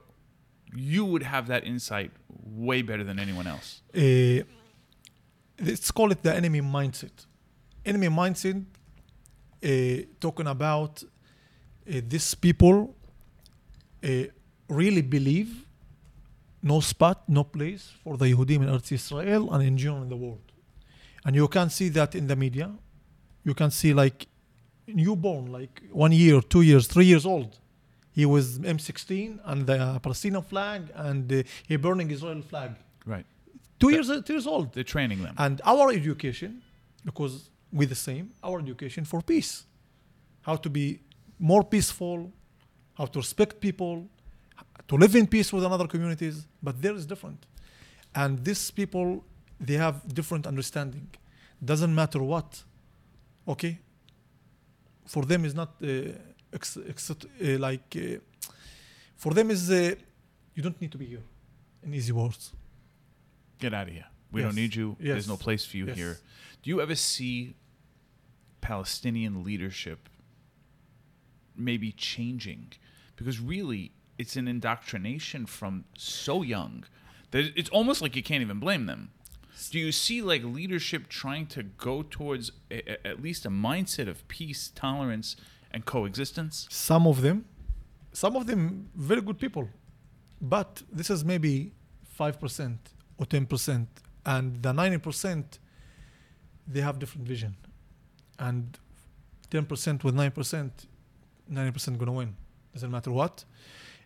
you would have that insight way better than anyone else. Let's call it the enemy mindset. Enemy mindset... talking about these people really believe no spot, no place for the Yehudim in Eretz Israel and in general in the world. And you can see that in the media. You can see newborn, 1 year, 2 years, 3 years old. He was M16 and the Palestinian flag and he burning Israel flag. Right. Two years old. They're training them. And our education, because... with the same, our education for peace. How to be more peaceful, how to respect people, to live in peace with another communities, but there is different. And these people, they have different understanding. Doesn't matter what, okay? For them is not, for them is, you don't need to be here, in easy words. Get out of here. We don't need you. There's no place for you here. Do you ever see Palestinian leadership maybe changing? Because really, it's an indoctrination from so young that it's almost like you can't even blame them. Do you see leadership trying to go towards at least a mindset of peace, tolerance, and coexistence? Some of them very good people. But this is maybe 5% or 10%. And the 90%, they have different vision. And 10% with 9%, 90% gonna win, doesn't matter what.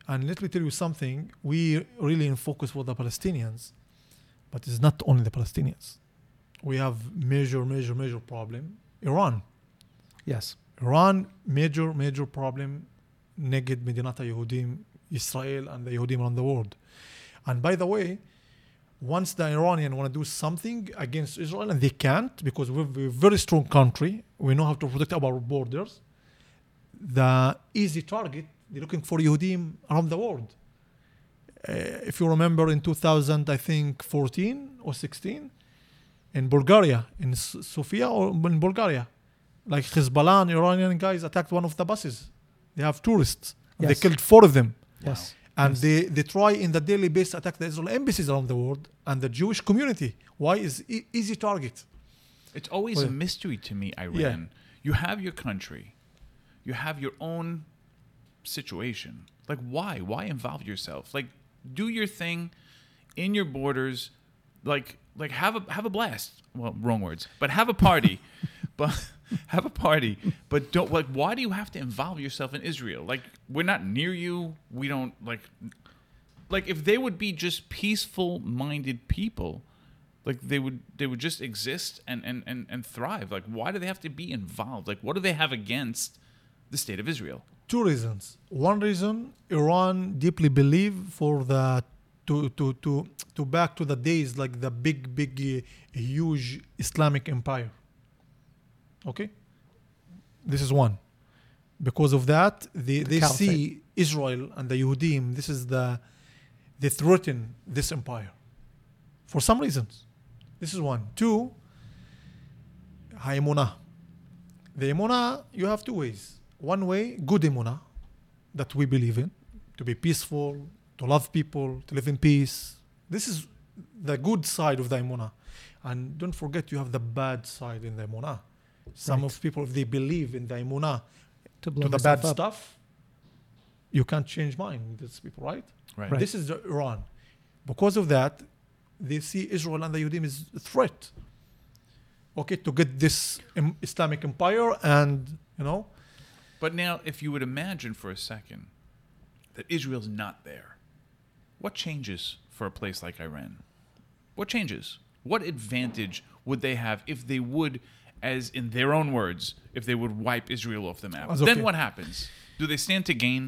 And let me tell you something, we really in focus for the Palestinians, but it's not only the Palestinians. We have major problem. Iran. Yes. Iran, major problem, neged Medinat Yehudim, Israel and the Yehudim around the world. And by the way, once the Iranians want to do something against Israel, and they can't because we're a very strong country, we know how to protect our borders, the easy target, they're looking for Yehudim around the world. If you remember in 2014 or 16, in Bulgaria, in Sofia or in Bulgaria, like Hezbollah and Iranian guys attacked one of the buses. They have tourists. Yes. They killed 4 of them. Yes. And yes. They try in the daily basis to attack the Israeli embassies around the world and the Jewish community. Why is easy target? It's always a mystery to me, Iran. Yeah. You have your country. You have your own situation. Like, why? Why involve yourself? Like, do your thing in your borders. Like have a blast. Well, wrong words. But have a party. But... have a party, but don't like. Why do you have to involve yourself in Israel? Like, we're not near you. We don't like if they would be just peaceful-minded people, like they would just exist and thrive. Like, why do they have to be involved? Like, what do they have against the state of Israel? 2 reasons. One reason, Iran deeply believe for the to back to the days like the big huge Islamic empire. Okay, this is one. Because of that, they see Israel and the Yehudim. This is they threaten this empire for some reasons. This is one. 2, Haimunah. The Emunah, you have 2 ways. One way, good Emunah, that we believe in, to be peaceful, to love people, to live in peace. This is the good side of the Emunah. And don't forget, you have the bad side in the Emunah. Some right. of people, if they believe in the Imunah to the bad stuff, you can't change mind. These people, right? This is Iran. Because of that, they see Israel and the Yehudim as a threat. Okay, to get this Islamic empire and, you know. But now, if you would imagine for a second that Israel's not there, what changes for a place like Iran? What changes? What advantage would they have if they would... as in their own words, if they would wipe Israel off the map. Okay. Then what happens? Do they stand to gain?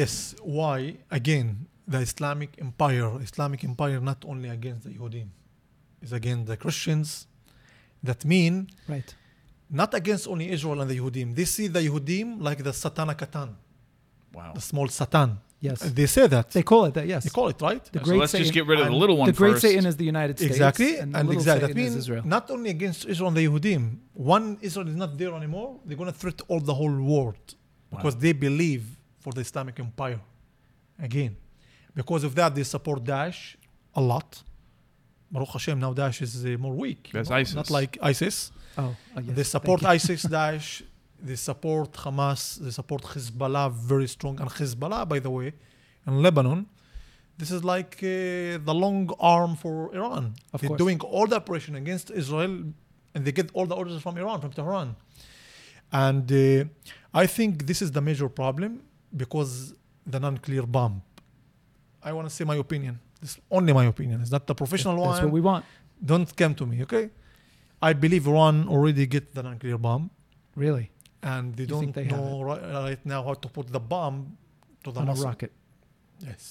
Yes. Why? Again, the Islamic Empire not only against the Yehudim, it's against the Christians. That mean right. not against only Israel and the Yehudim. They see the Yehudim like the Satan HaKatan. Wow. The small Satan. Yes. They say that. They call it that, yes. They call it, right? The great so let's Satan, just get rid of the little one first. The great Satan is the United States. Exactly. And exactly. That means Israel. Not only against Israel and the Yehudim. One Israel is not there anymore. They're going to threaten all the whole world because they believe for the Islamic Empire. Again, because of that, they support Daesh a lot. Baruch Hashem, now Daesh is more weak. That's ISIS. Not like ISIS. Oh, yes. They support ISIS, Daesh. They support Hamas, they support Hezbollah very strong. And Hezbollah, by the way, in Lebanon, this is like the long arm for Iran. They're doing all the operation against Israel and they get all the orders from Iran, from Tehran. And I think this is the major problem because the non-clear bomb. I want to say my opinion. This is only my opinion. It's not the professional one. That's what we want. Don't come to me, okay? I believe Iran already get the non-clear bomb. Really? And they don't know right now how to put the bomb to the rocket. Yes.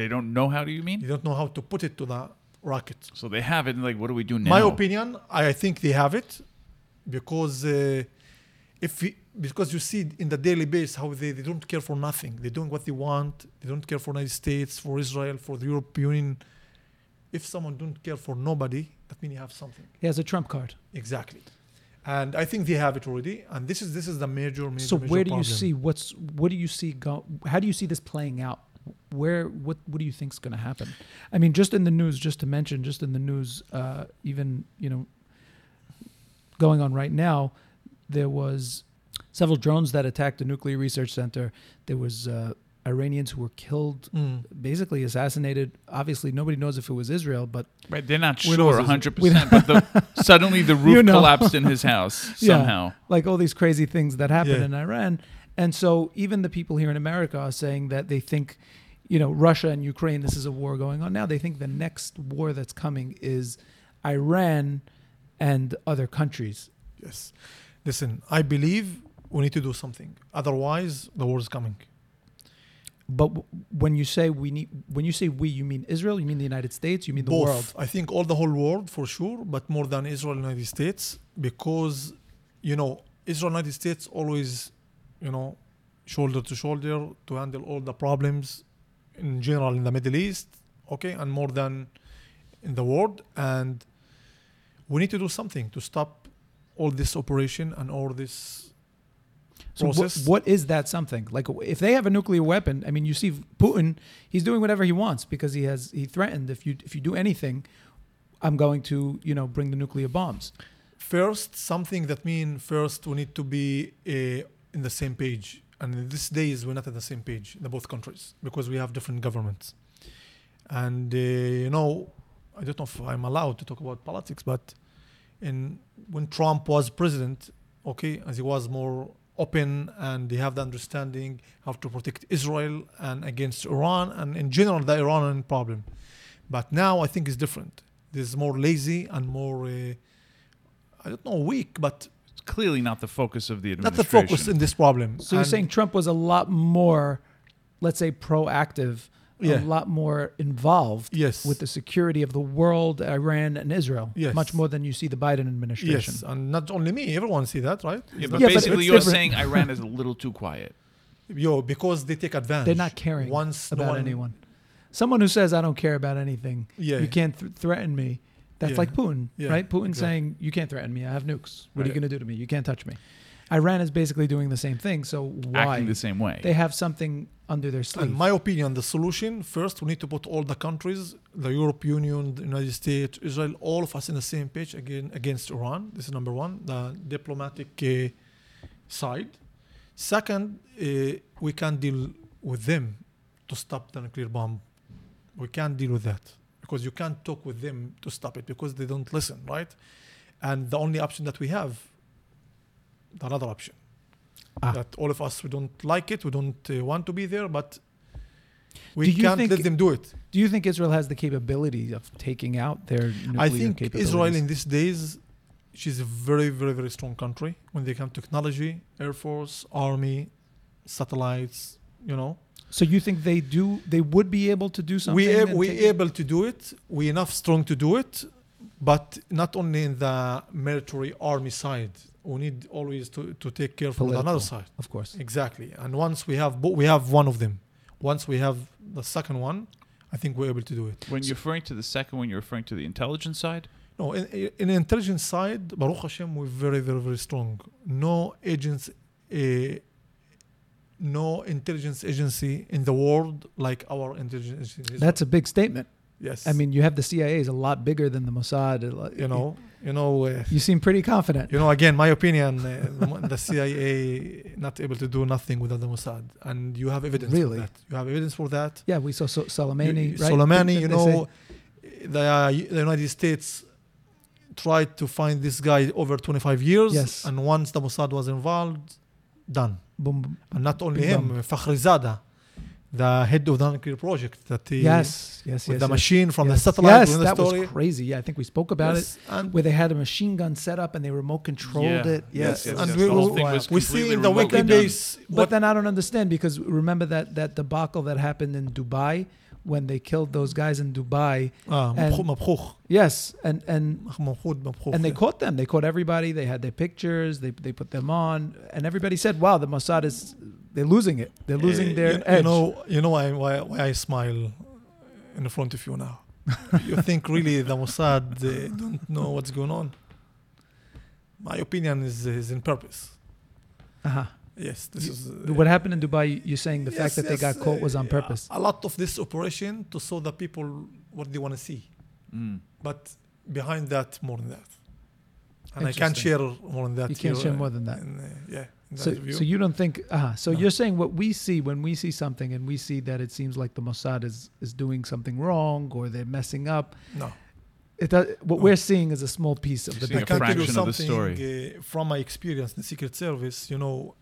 They don't know how, do you mean? They don't know how to put it to the rocket. So they have it, and like, what do we do now? My opinion, I think they have it because because you see in the daily basis how they don't care for nothing. They're doing what they want. They don't care for the United States, for Israel, for the European Union. If someone don't care for nobody, that means you have something. He has a trump card. Exactly. And I think they have it already. And this is the major. So where do you see how do you see this playing out? What do you think is going to happen? I mean, just in the news, even going on right now, there was several drones that attacked a nuclear research center. There was Iranians who were killed, basically assassinated. Obviously, nobody knows if it was Israel, but... Right, they're not sure 100%, but suddenly the roof collapsed in his house somehow. Like all these crazy things that happen in Iran. And so even the people here in America are saying that they think, you know, Russia and Ukraine, this is a war going on now. They think the next war that's coming is Iran and other countries. Yes. Listen, I believe we need to do something. Otherwise, the war is coming. But when you say we need, when you say we, you mean Israel, you mean the United States, you mean the both. World? I think all the whole world for sure, but more than Israel and the United States, because, you know, Israel and the United States always, you know, shoulder to shoulder to handle all the problems in general in the Middle East, okay, and more than in the world. And we need to do something to stop all this operation and all this process. So what is that something? Like, if they have a nuclear weapon, I mean, you see Putin, he's doing whatever he wants because he threatened, if you do anything, I'm going to, you know, bring the nuclear bombs. First, something that means first we need to be in the same page. And in these days, we're not on the same page in both countries because we have different governments. And, you know, I don't know if I'm allowed to talk about politics, but when Trump was president, okay, as he was more open and they have the understanding how to protect Israel and against Iran and in general the Iranian problem. But now I think it's different. This is more lazy and more, I don't know, weak, but it's clearly not the focus of the administration. Not the focus in this problem. So you're saying Trump was a lot more, let's say, proactive. Yeah. A lot more involved with the security of the world, Iran and Israel, much more than you see the Biden administration. Yes, and not only me, everyone see that, right? Yeah, but basically you're saying Iran is a little too quiet. Because they take advantage. They're not caring about anyone. Someone who says, I don't care about anything, you can't threaten me. That's like Putin, right? Putin saying, you can't threaten me, I have nukes. What are you going to do to me? You can't touch me. Iran is basically doing the same thing, so why? Acting the same way. They have something under their sleeve. In my opinion, the solution, first, we need to put all the countries, the European Union, the United States, Israel, all of us in the same page against Iran. This is number one, the diplomatic side. Second, we can deal with them to stop the nuclear bomb. We can't deal with that because you can't talk with them to stop it because they don't listen, right? And the only option that we have, another option that all of us, we don't like it, we don't want to be there, but we can't let them do it. Do you think Israel has the capability of taking out their nuclear capabilities? I think Israel in these days, she's a very, very, very strong country when they come to technology, air force, army, satellites, you know. So you think they would be able to do something? We're able to do it. We're enough strong to do it, but not only in the military army side. We need always to take care from the other side. Of course. Exactly. And once we have one of them. Once we have the second one, I think we're able to do it. When you're referring to the second one, you're referring to the intelligence side? No, in the intelligence side, Baruch Hashem, we're very, very, very strong. No agents, no intelligence agency in the world like our intelligence agency. That's a big statement. Yes. I mean, you have the CIA is a lot bigger than the Mossad. You know. You seem pretty confident. You know, again, my opinion, the CIA not able to do nothing without the Mossad, and you have evidence. Really? For that. You have evidence for that. Yeah, we saw Soleimani. Right? Soleimani, you know, the United States tried to find this guy over 25 years, and once the Mossad was involved, done. Boom. And not only him, Fakhrizadeh. The head of the nuclear project that he with the machine from the satellite. Yes, that story was crazy. Yeah, I think we spoke about it, and where they had a machine gun set up and they remote controlled it. Yes. And we see in the weekend days. But then I don't understand because remember that debacle that happened in Dubai when they killed those guys in Dubai. And they caught them. They caught everybody. They had their pictures. They put them on, and everybody said, "Wow, the Mossad is." They're losing it. They're losing their edge. You know why I smile in front of you now. You think really the Mossad don't know what's going on? My opinion is in purpose. Yes, this is what happened in Dubai. You're saying the fact that they got caught was on purpose. A lot of this operation to show the people what they want to see, but behind that more than that. And I can't share more than that. You can't share more than that. So you don't think? So you're saying what we see when we see something and we see that it seems like the Mossad is doing something wrong or they're messing up. No, we're seeing is a small piece of the big picture. I can tell you something from my experience in the Secret Service. You know,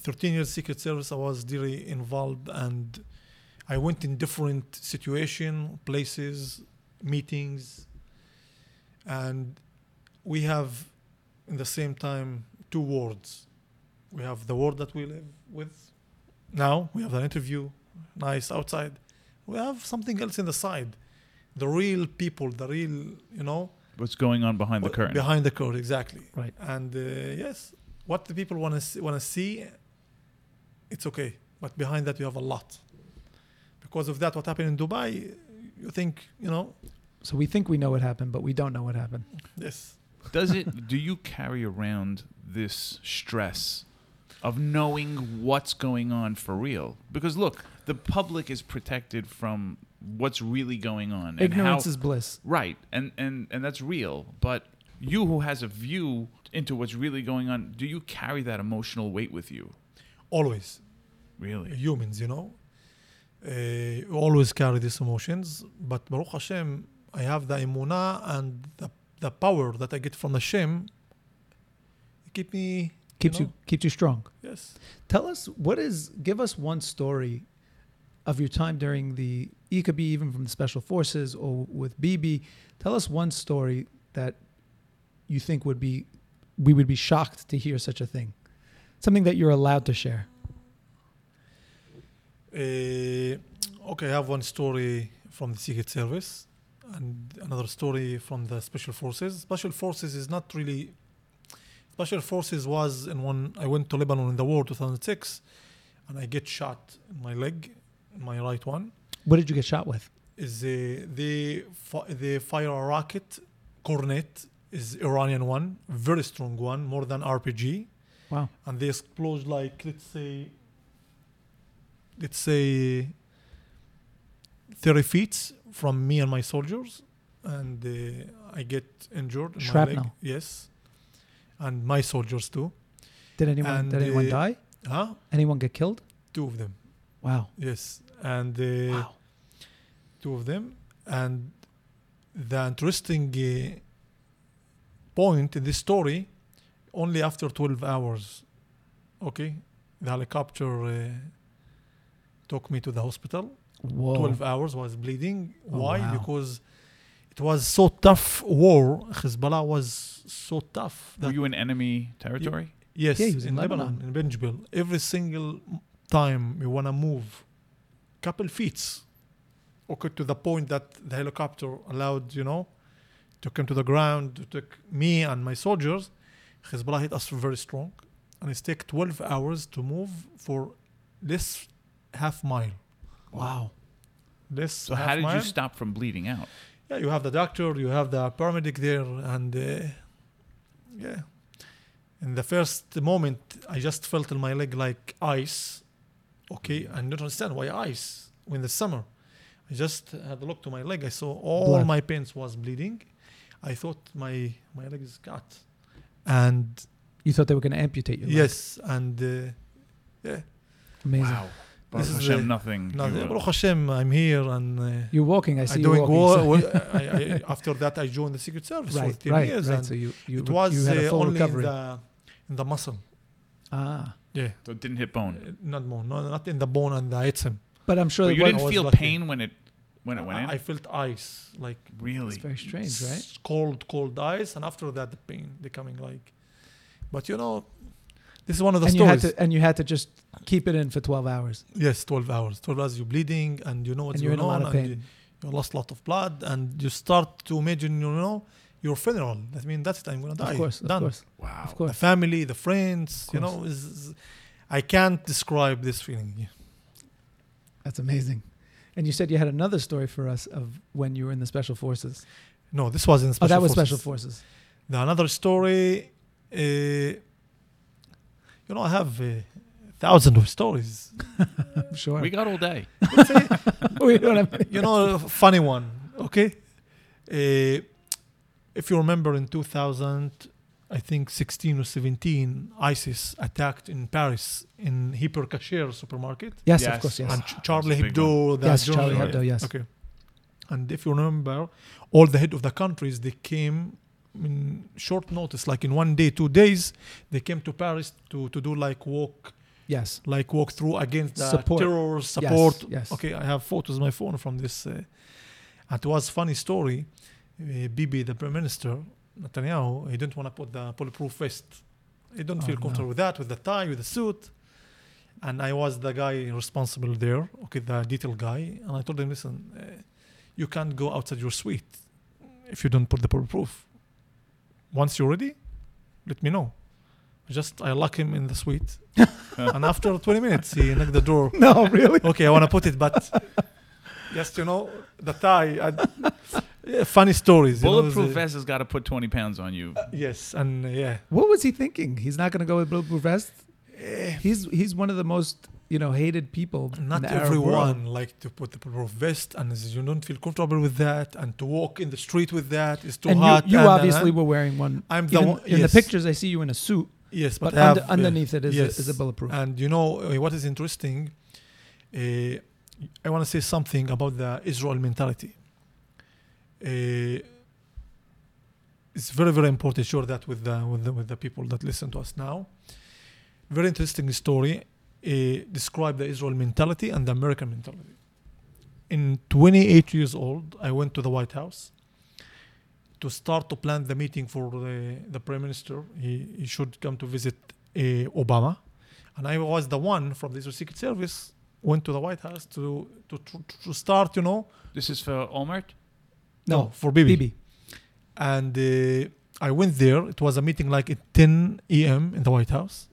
13 years Secret Service, I was dearly involved, and I went in different situation, places, meetings, and we have in the same time two worlds. We have the world that we live with now, we have an interview, nice outside. We have something else in the side, the real people, the real, you know. What's going on behind the curtain. Behind the curtain, exactly. Right. And yes, what the people want to see, it's okay. But behind that, you have a lot. Because of that, what happened in Dubai, you think, you know. So we think we know what happened, but we don't know what happened. Yes. Does it? Do you carry around this stress of knowing what's going on for real? Because look, the public is protected from what's really going on. Ignorance is bliss. Right. And that's real. But you who has a view into what's really going on, do you carry that emotional weight with you? Always. Really? Humans, you know. Always carry these emotions. But Baruch Hashem, I have the emunah and the power that I get from Hashem. Keeps you strong. Yes. Tell us, give us one story of your time during it could be even from the Special Forces or with Bibi. Tell us one story that you think we would be shocked to hear such a thing. Something that you're allowed to share. Okay, I have one story from the Secret Service and another story from the Special Forces. Special Forces is not really... Special Forces was, and when I went to Lebanon in the war 2006, and I get shot in my leg, in my right one. What did you get shot with? Is they fire a rocket, cornet, is Iranian one, very strong one, more than RPG. Wow! And they explode like let's say 30 feet from me and my soldiers, and I get injured. In shrapnel. My leg. Yes. And my soldiers too. Did anyone die? Huh? Anyone get killed? Two of them. Wow. Yes. And two of them. And the interesting point in this story, only after 12 hours, okay, the helicopter took me to the hospital. Whoa. 12 hours, I was bleeding. Oh, why? Wow. Because it was so tough war. Hezbollah was so tough. Were you in enemy territory? Yes, yeah, he was in Lebanon. In Bint Jbeil. Every single time you want to move a couple feet, okay, to the point that the helicopter allowed, you know, to come to the ground, to take me and my soldiers, Hezbollah hit us very strong. And it takes 12 hours to move for less half mile. Wow. So how did you stop from bleeding out? Yeah, you have the doctor, you have the paramedic there, and yeah. In the first moment, I just felt in my leg like ice, okay? I don't understand why ice when the summer. I just had a look to my leg. I saw all blood. My pants was bleeding. I thought my leg is cut. And you thought they were going to amputate your leg? Yes, and yeah. Amazing. Wow. Baruch Hashem, nothing. Baruch Hashem, I'm here and you're walking. I see you walking. After that, I joined the Secret Service for 10 years. Right. So you had a full recovery. It was only in the muscle. Ah. Yeah. So it didn't hit bone. Not bone. No, not in the bone and the Etzel. But I'm sure. But you didn't feel pain when it went in? I felt ice. Like really? It's very strange, right? Cold ice. And after that, the pain becoming like. But you know. This is one of the stories. You had to just keep it in for 12 hours. Yes, 12 hours. 12 hours you're bleeding and you know what's going on. And you're in a lot of pain. You lost a lot of blood and you start to imagine, you know, your funeral. I mean, that's it. I'm going to die. Of course. Done. Of course. Wow. Of course. The family, the friends, you know. I can't describe this feeling. Yeah. That's amazing. And you said you had another story for us of when you were in the Special Forces. No, this was in Special Forces. Oh, that was Special Forces. Another story... You know, I have thousands of stories. I'm sure. We got all day. We don't have you know, a funny one, okay? If you remember in 2000, I think 16 or 17, ISIS attacked in Paris in Hyper Cacher supermarket. Yes, of course, yes. And Charlie Hebdo. Yes, Charlie Hebdo, yes. Okay. And if you remember, all the head of the countries, they came... in short notice, like in one day, 2 days, they came to Paris to do like walk Yes. Like walk through against the terror support. Yes. Okay, I have photos on my phone from this. It was a funny story. Bibi, the Prime Minister, Netanyahu, he didn't want to put the bulletproof vest. He don't feel comfortable with that, with the tie, with the suit. And I was the guy responsible there, okay, the detail guy. And I told him, listen, you can't go outside your suite if you don't put the bulletproof. Once you're ready, let me know. I lock him in the suite. And after 20 minutes, he knocked the door. No, really? Okay, I want to put it, but just, the tie. Funny stories. Bulletproof vest has got to put 20 pounds on you. Yes, and yeah. What was he thinking? He's not going to go with bulletproof vest? He's one of the most hated people. Not everyone like to put the bulletproof vest, and you don't feel comfortable with that, and to walk in the street with that is too hot. You obviously were wearing one. In the pictures, I see you in a suit. Yes, but underneath it is a bulletproof. And what is interesting, I want to say something about the Israel mentality. It's very, very important to share that with the people that listen to us now. Very interesting story. Describe the Israel mentality and the American mentality. In 28 years old, I went to the White House to start to plan the meeting for the Prime Minister. He should come to visit Obama. And I was the one from the Israel Secret Service went to the White House to start, This is for Olmert? No, for Bibi. And I went there. It was a meeting like at 10 a.m. in the White House.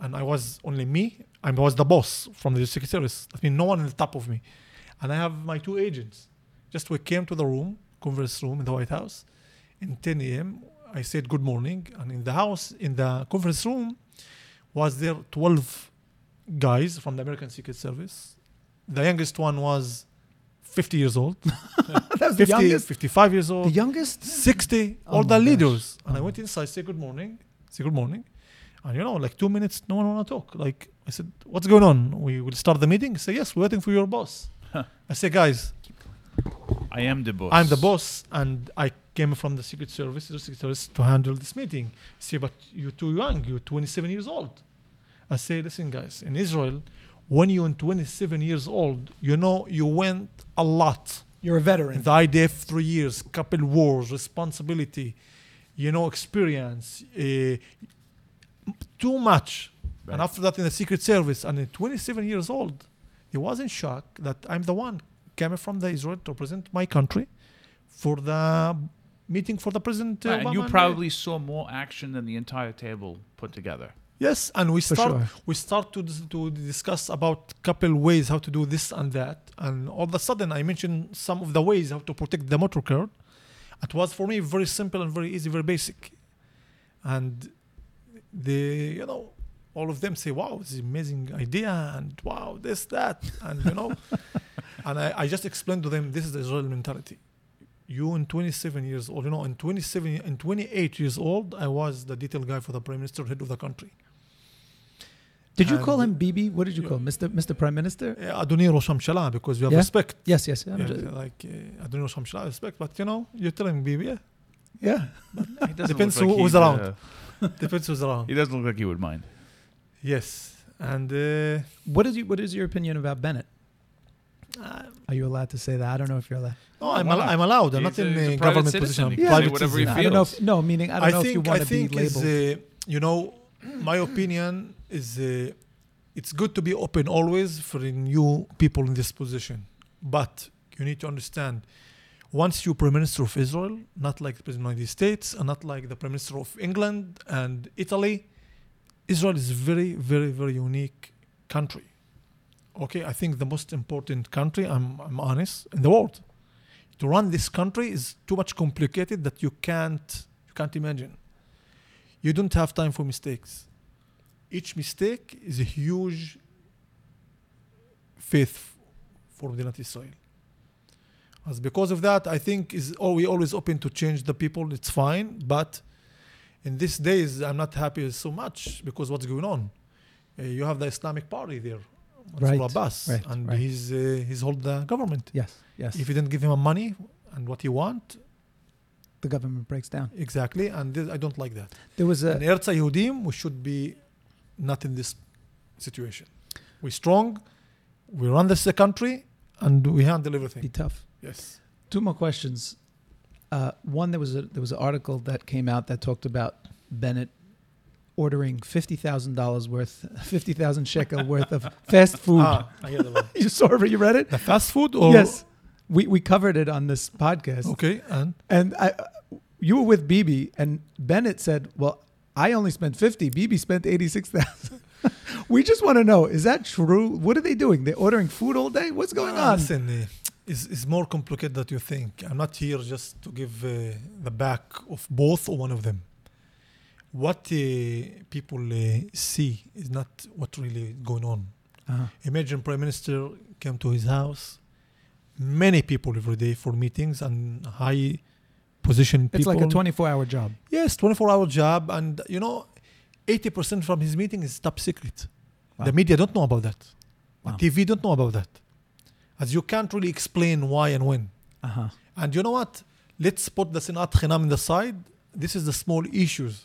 And I was only me. I was the boss from the Secret Service. I mean, no one on the top of me. And I have my two agents. Just we came to the room, conference room in the White House. In 10 a.m., I said good morning. And in the house, in the conference room, was there 12 guys from the American Secret Service. The youngest one was 50 years old. That was 50, the youngest? 55 years old. The youngest? 60. All the leaders. And I went inside, say good morning. Say good morning. And 2 minutes, no one want to talk. Like, I said, what's going on? We will start the meeting? He said, yes, we're waiting for your boss. I said, guys. I am the boss. I'm the boss. And I came from the Secret Service, to handle this meeting. He said, but you're too young. You're 27 years old. I said, listen, guys, in Israel, when you're 27 years old, you went a lot. You're a veteran. In the IDF, 3 years, couple wars, responsibility, experience, too much, right. And after that in the Secret Service, and at 27 years old, he was in shock that I'm the one coming from the Israel to represent my country for the meeting for the President Obama. And you probably saw more action than the entire table put together. Yes, and we start to discuss about couple ways how to do this and that, and all of a sudden I mentioned some of the ways how to protect the motor car. It was for me very simple and very easy, very basic, and. All of them say, wow, it's an amazing idea, and wow, this, that, and and I just explained to them, this is the Israel mentality. You in 27 years old, in 28 years old, I was the detail guy for the Prime Minister, head of the country. Did you call him Bibi? What did you call him? Mr. Prime Minister? Adoni Rosh Hamshala, because we have respect. Yes. Adoni Rosh Hamshala, respect, but you're telling Bibi, yeah? Yeah. Depends who's around. Depends who's around. He doesn't look like he would mind. Yes. And what is your opinion about Bennett? Are you allowed to say that? I don't know if you're allowed. No, I'm allowed. I'm not in a government position. Yeah. Private whatever he feels. I don't know if you want to be labeled. My opinion is it's good to be open always for new people in this position. But you need to understand, once you're Prime Minister of Israel, not like the President of the United States, and not like the Prime Minister of England and Italy, Israel is a very, very, very unique country. Okay, I think the most important country, I'm honest, in the world. To run this country is too much complicated that you can't imagine. You don't have time for mistakes. Each mistake is a huge faith for Medinat Israel. Because of that, I think we always open to change the people. It's fine, but in these days, I'm not happy so much because what's going on? You have the Islamic Party there, Mansour Abbas, and he's hold the government. Yes. If you didn't give him money and what he want, the government breaks down. Exactly, and I don't like that. There was an Eretz Yehudim, we should be not in this situation. We're strong, we run this country, and we handle everything. Be tough. Yes. Two more questions. One, there was an article that came out that talked about Bennett ordering $50,000 worth, 50,000 shekel worth of fast food. I hear the one. You saw it? You read it? The fast food? Or yes. We covered it on this podcast. Okay. And I, you were with Bibi, and Bennett said, well, I only spent 50. Bibi spent 86,000. We just want to know, is that true? What are they doing? They're ordering food all day? What's going on? Listen, it's more complicated than you think. I'm not here just to give the back of both or one of them. What people see is not what really is going on. Uh-huh. Imagine Prime Minister came to his house, many people every day for meetings and high position people. It's like a 24-hour job. Yes, 24-hour job. And, 80% from his meeting is top secret. Wow. The media don't know about that. Wow. The TV don't know about that. As you can't really explain why and when. Uh-huh. And you know what? Let's put the Sinat Khinam in the side. This is the small issues.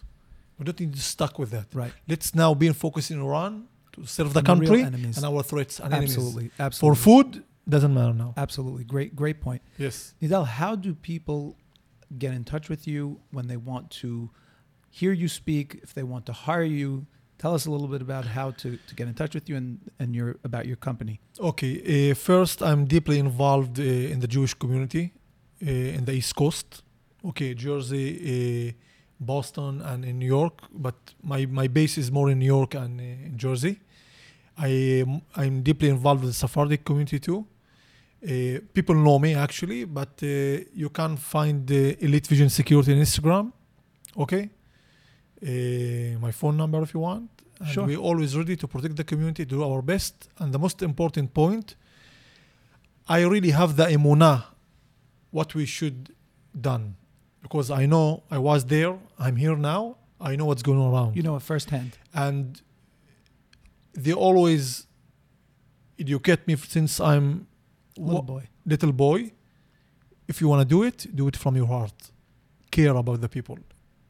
We don't need to stuck with that. Right. Let's now be in focus in Iran to serve the country and our threats and absolutely. Enemies. Absolutely. For food, doesn't matter now. Absolutely. Great point. Yes. Nidal, how do people get in touch with you when they want to hear you speak, if they want to hire you? Tell us a little bit about how to get in touch with you and your about your company. Okay. First, I'm deeply involved in the Jewish community in the East Coast. Okay, Jersey, Boston, and in New York. But my base is more in New York and in Jersey. I'm deeply involved with the Sephardic community too. People know me actually, but you can find Elite Vision Security on Instagram. Okay. My phone number if you want. And sure. We're always ready to protect the community, do our best. And the most important point, I really have the emunah, what we should done. Because I know I was there, I'm here now, I know what's going around. You know it firsthand. And they always educate me since I'm little boy. If you want to do it from your heart. Care about the people.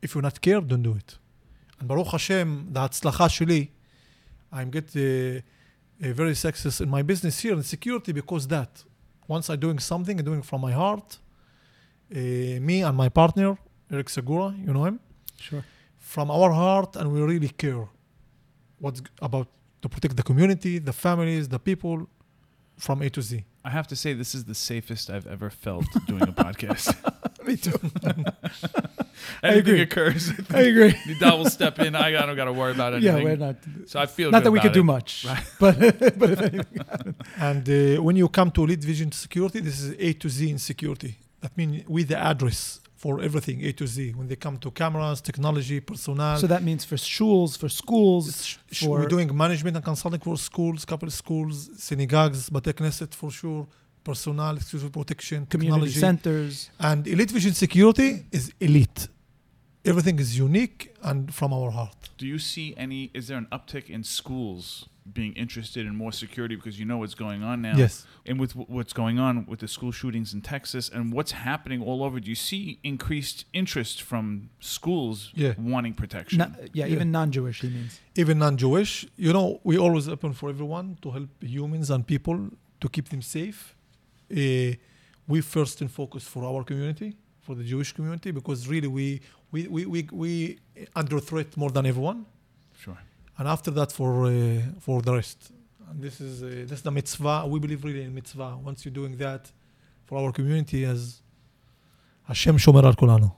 If you're not care, don't do it. And Baruch Hashem, the Hatzlacha Shili, I'm getting very success in my business here in security because that. Once I'm doing something, I'm doing it from my heart. Me and my partner, Eric Segura, you know him? Sure. From our heart, and we really care what's about to protect the community, the families, the people, from A to Z. I have to say, this is the safest I've ever felt doing a podcast. Me too. Everything occurs. I agree. Nidal will step in. I don't got to worry about anything. Yeah, we're not. So I feel not that we could do much, right? but if anything happens. And when you come to Elite Vision Security, this is A to Z in security. That means with the address for everything, A to Z. When they come to cameras, technology, personnel. So that means for schools, for schools. We're doing management and consulting for schools, couple of schools, synagogues, Bate Knesset for sure. Personnel, exclusive protection, community technology. Centers. And Elite Vision Security is elite. Everything is unique and from our heart. Do you see is there an uptick in schools being interested in more security because you know what's going on now? Yes. And with what's going on with the school shootings in Texas and what's happening all over, do you see increased interest from schools wanting protection? Even non-Jewish, he means. Even non-Jewish. We always open for everyone to help humans and people to keep them safe. We first in focus for our community, for the Jewish community, because really we under threat more than everyone. Sure. And after that for the rest. And this is the mitzvah. We believe really in mitzvah. Once you're doing that for our community, as Hashem Shomer al Kolano.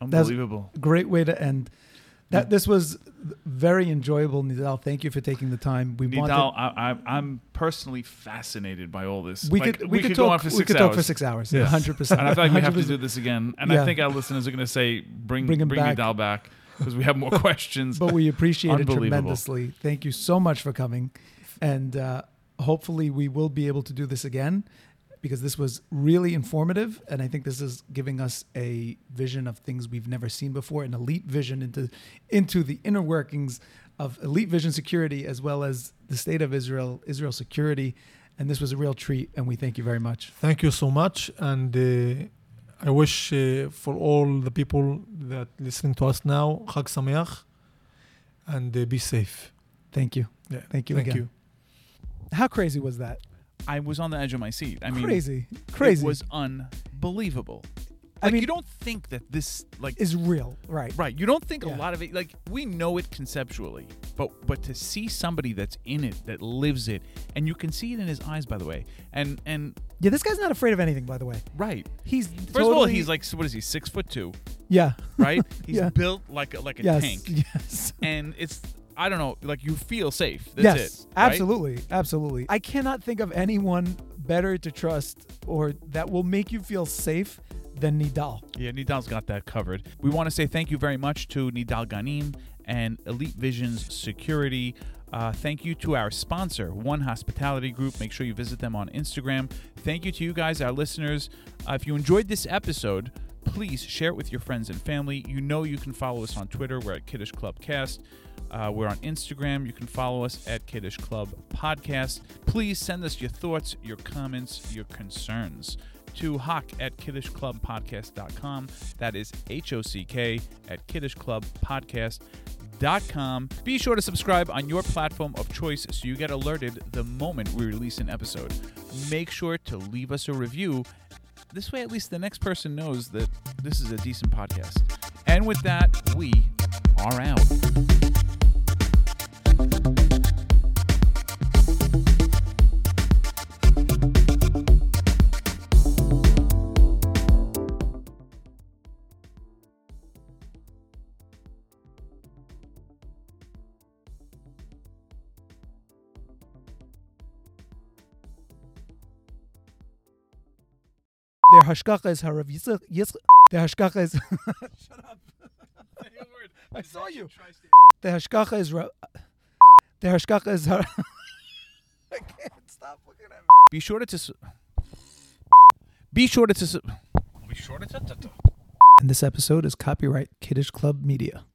Unbelievable. That's a great way to end. This was very enjoyable, Nidal. Thank you for taking the time. I'm personally fascinated by all this. We could talk for 6 hours. Yes. 100%. And I feel like we have to do this again. And I think our listeners are going to say, bring Nidal back because we have more questions. But we appreciate it tremendously. Thank you so much for coming. And hopefully we will be able to do this again, because this was really informative, and I think this is giving us a vision of things we've never seen before, an elite vision into the inner workings of Elite Vision Security, as well as the state of Israel, Israel security. And this was a real treat, and we thank you very much. Thank you so much, and I wish for all the people that listening to us now, Chag Sameach, and be safe. Thank you. Yeah. Thank you again. How crazy was that? I was on the edge of my seat. I mean, crazy. It was unbelievable. Like, I mean, you don't think that this is real, right? Right. You don't think a lot of it. Like, we know it conceptually, but to see somebody that's in it, that lives it, and you can see it in his eyes, by the way. And yeah, this guy's not afraid of anything, by the way. Right. He's first of all, he's like, what is he? 6'2". Yeah. Right. He's built like a tank. Yes. And it's. I don't know, like, you feel safe. That's it. Right? Absolutely. Absolutely. I cannot think of anyone better to trust or that will make you feel safe than Nidal. Yeah, Nidal's got that covered. We want to say thank you very much to Nidal Ghanim and Elite Visions Security. Thank you to our sponsor, One Hospitality Group. Make sure you visit them on Instagram. Thank you to you guys, our listeners. If you enjoyed this episode, please share it with your friends and family. You know you can follow us on Twitter. We're at Kiddush Club Cast. We're on Instagram. You can follow us at Kiddush Club Podcast. Please send us your thoughts, your comments, your concerns to hock@kiddishclubpodcast.com. That is HOCK@kiddishclubpodcast.com. Be sure to subscribe on your platform of choice so you get alerted the moment we release an episode. Make sure to leave us a review. This way, at least the next person knows that this is a decent podcast. And with that, we are out. Their hashgacha is Harav Yitzchak. Their hashgacha is. Shut up. I saw you. Their hashgacha is. Their hashgacha is. I can't stop looking at me. Be sure to. Be sure to. And this episode is copyright Kiddush Club Media.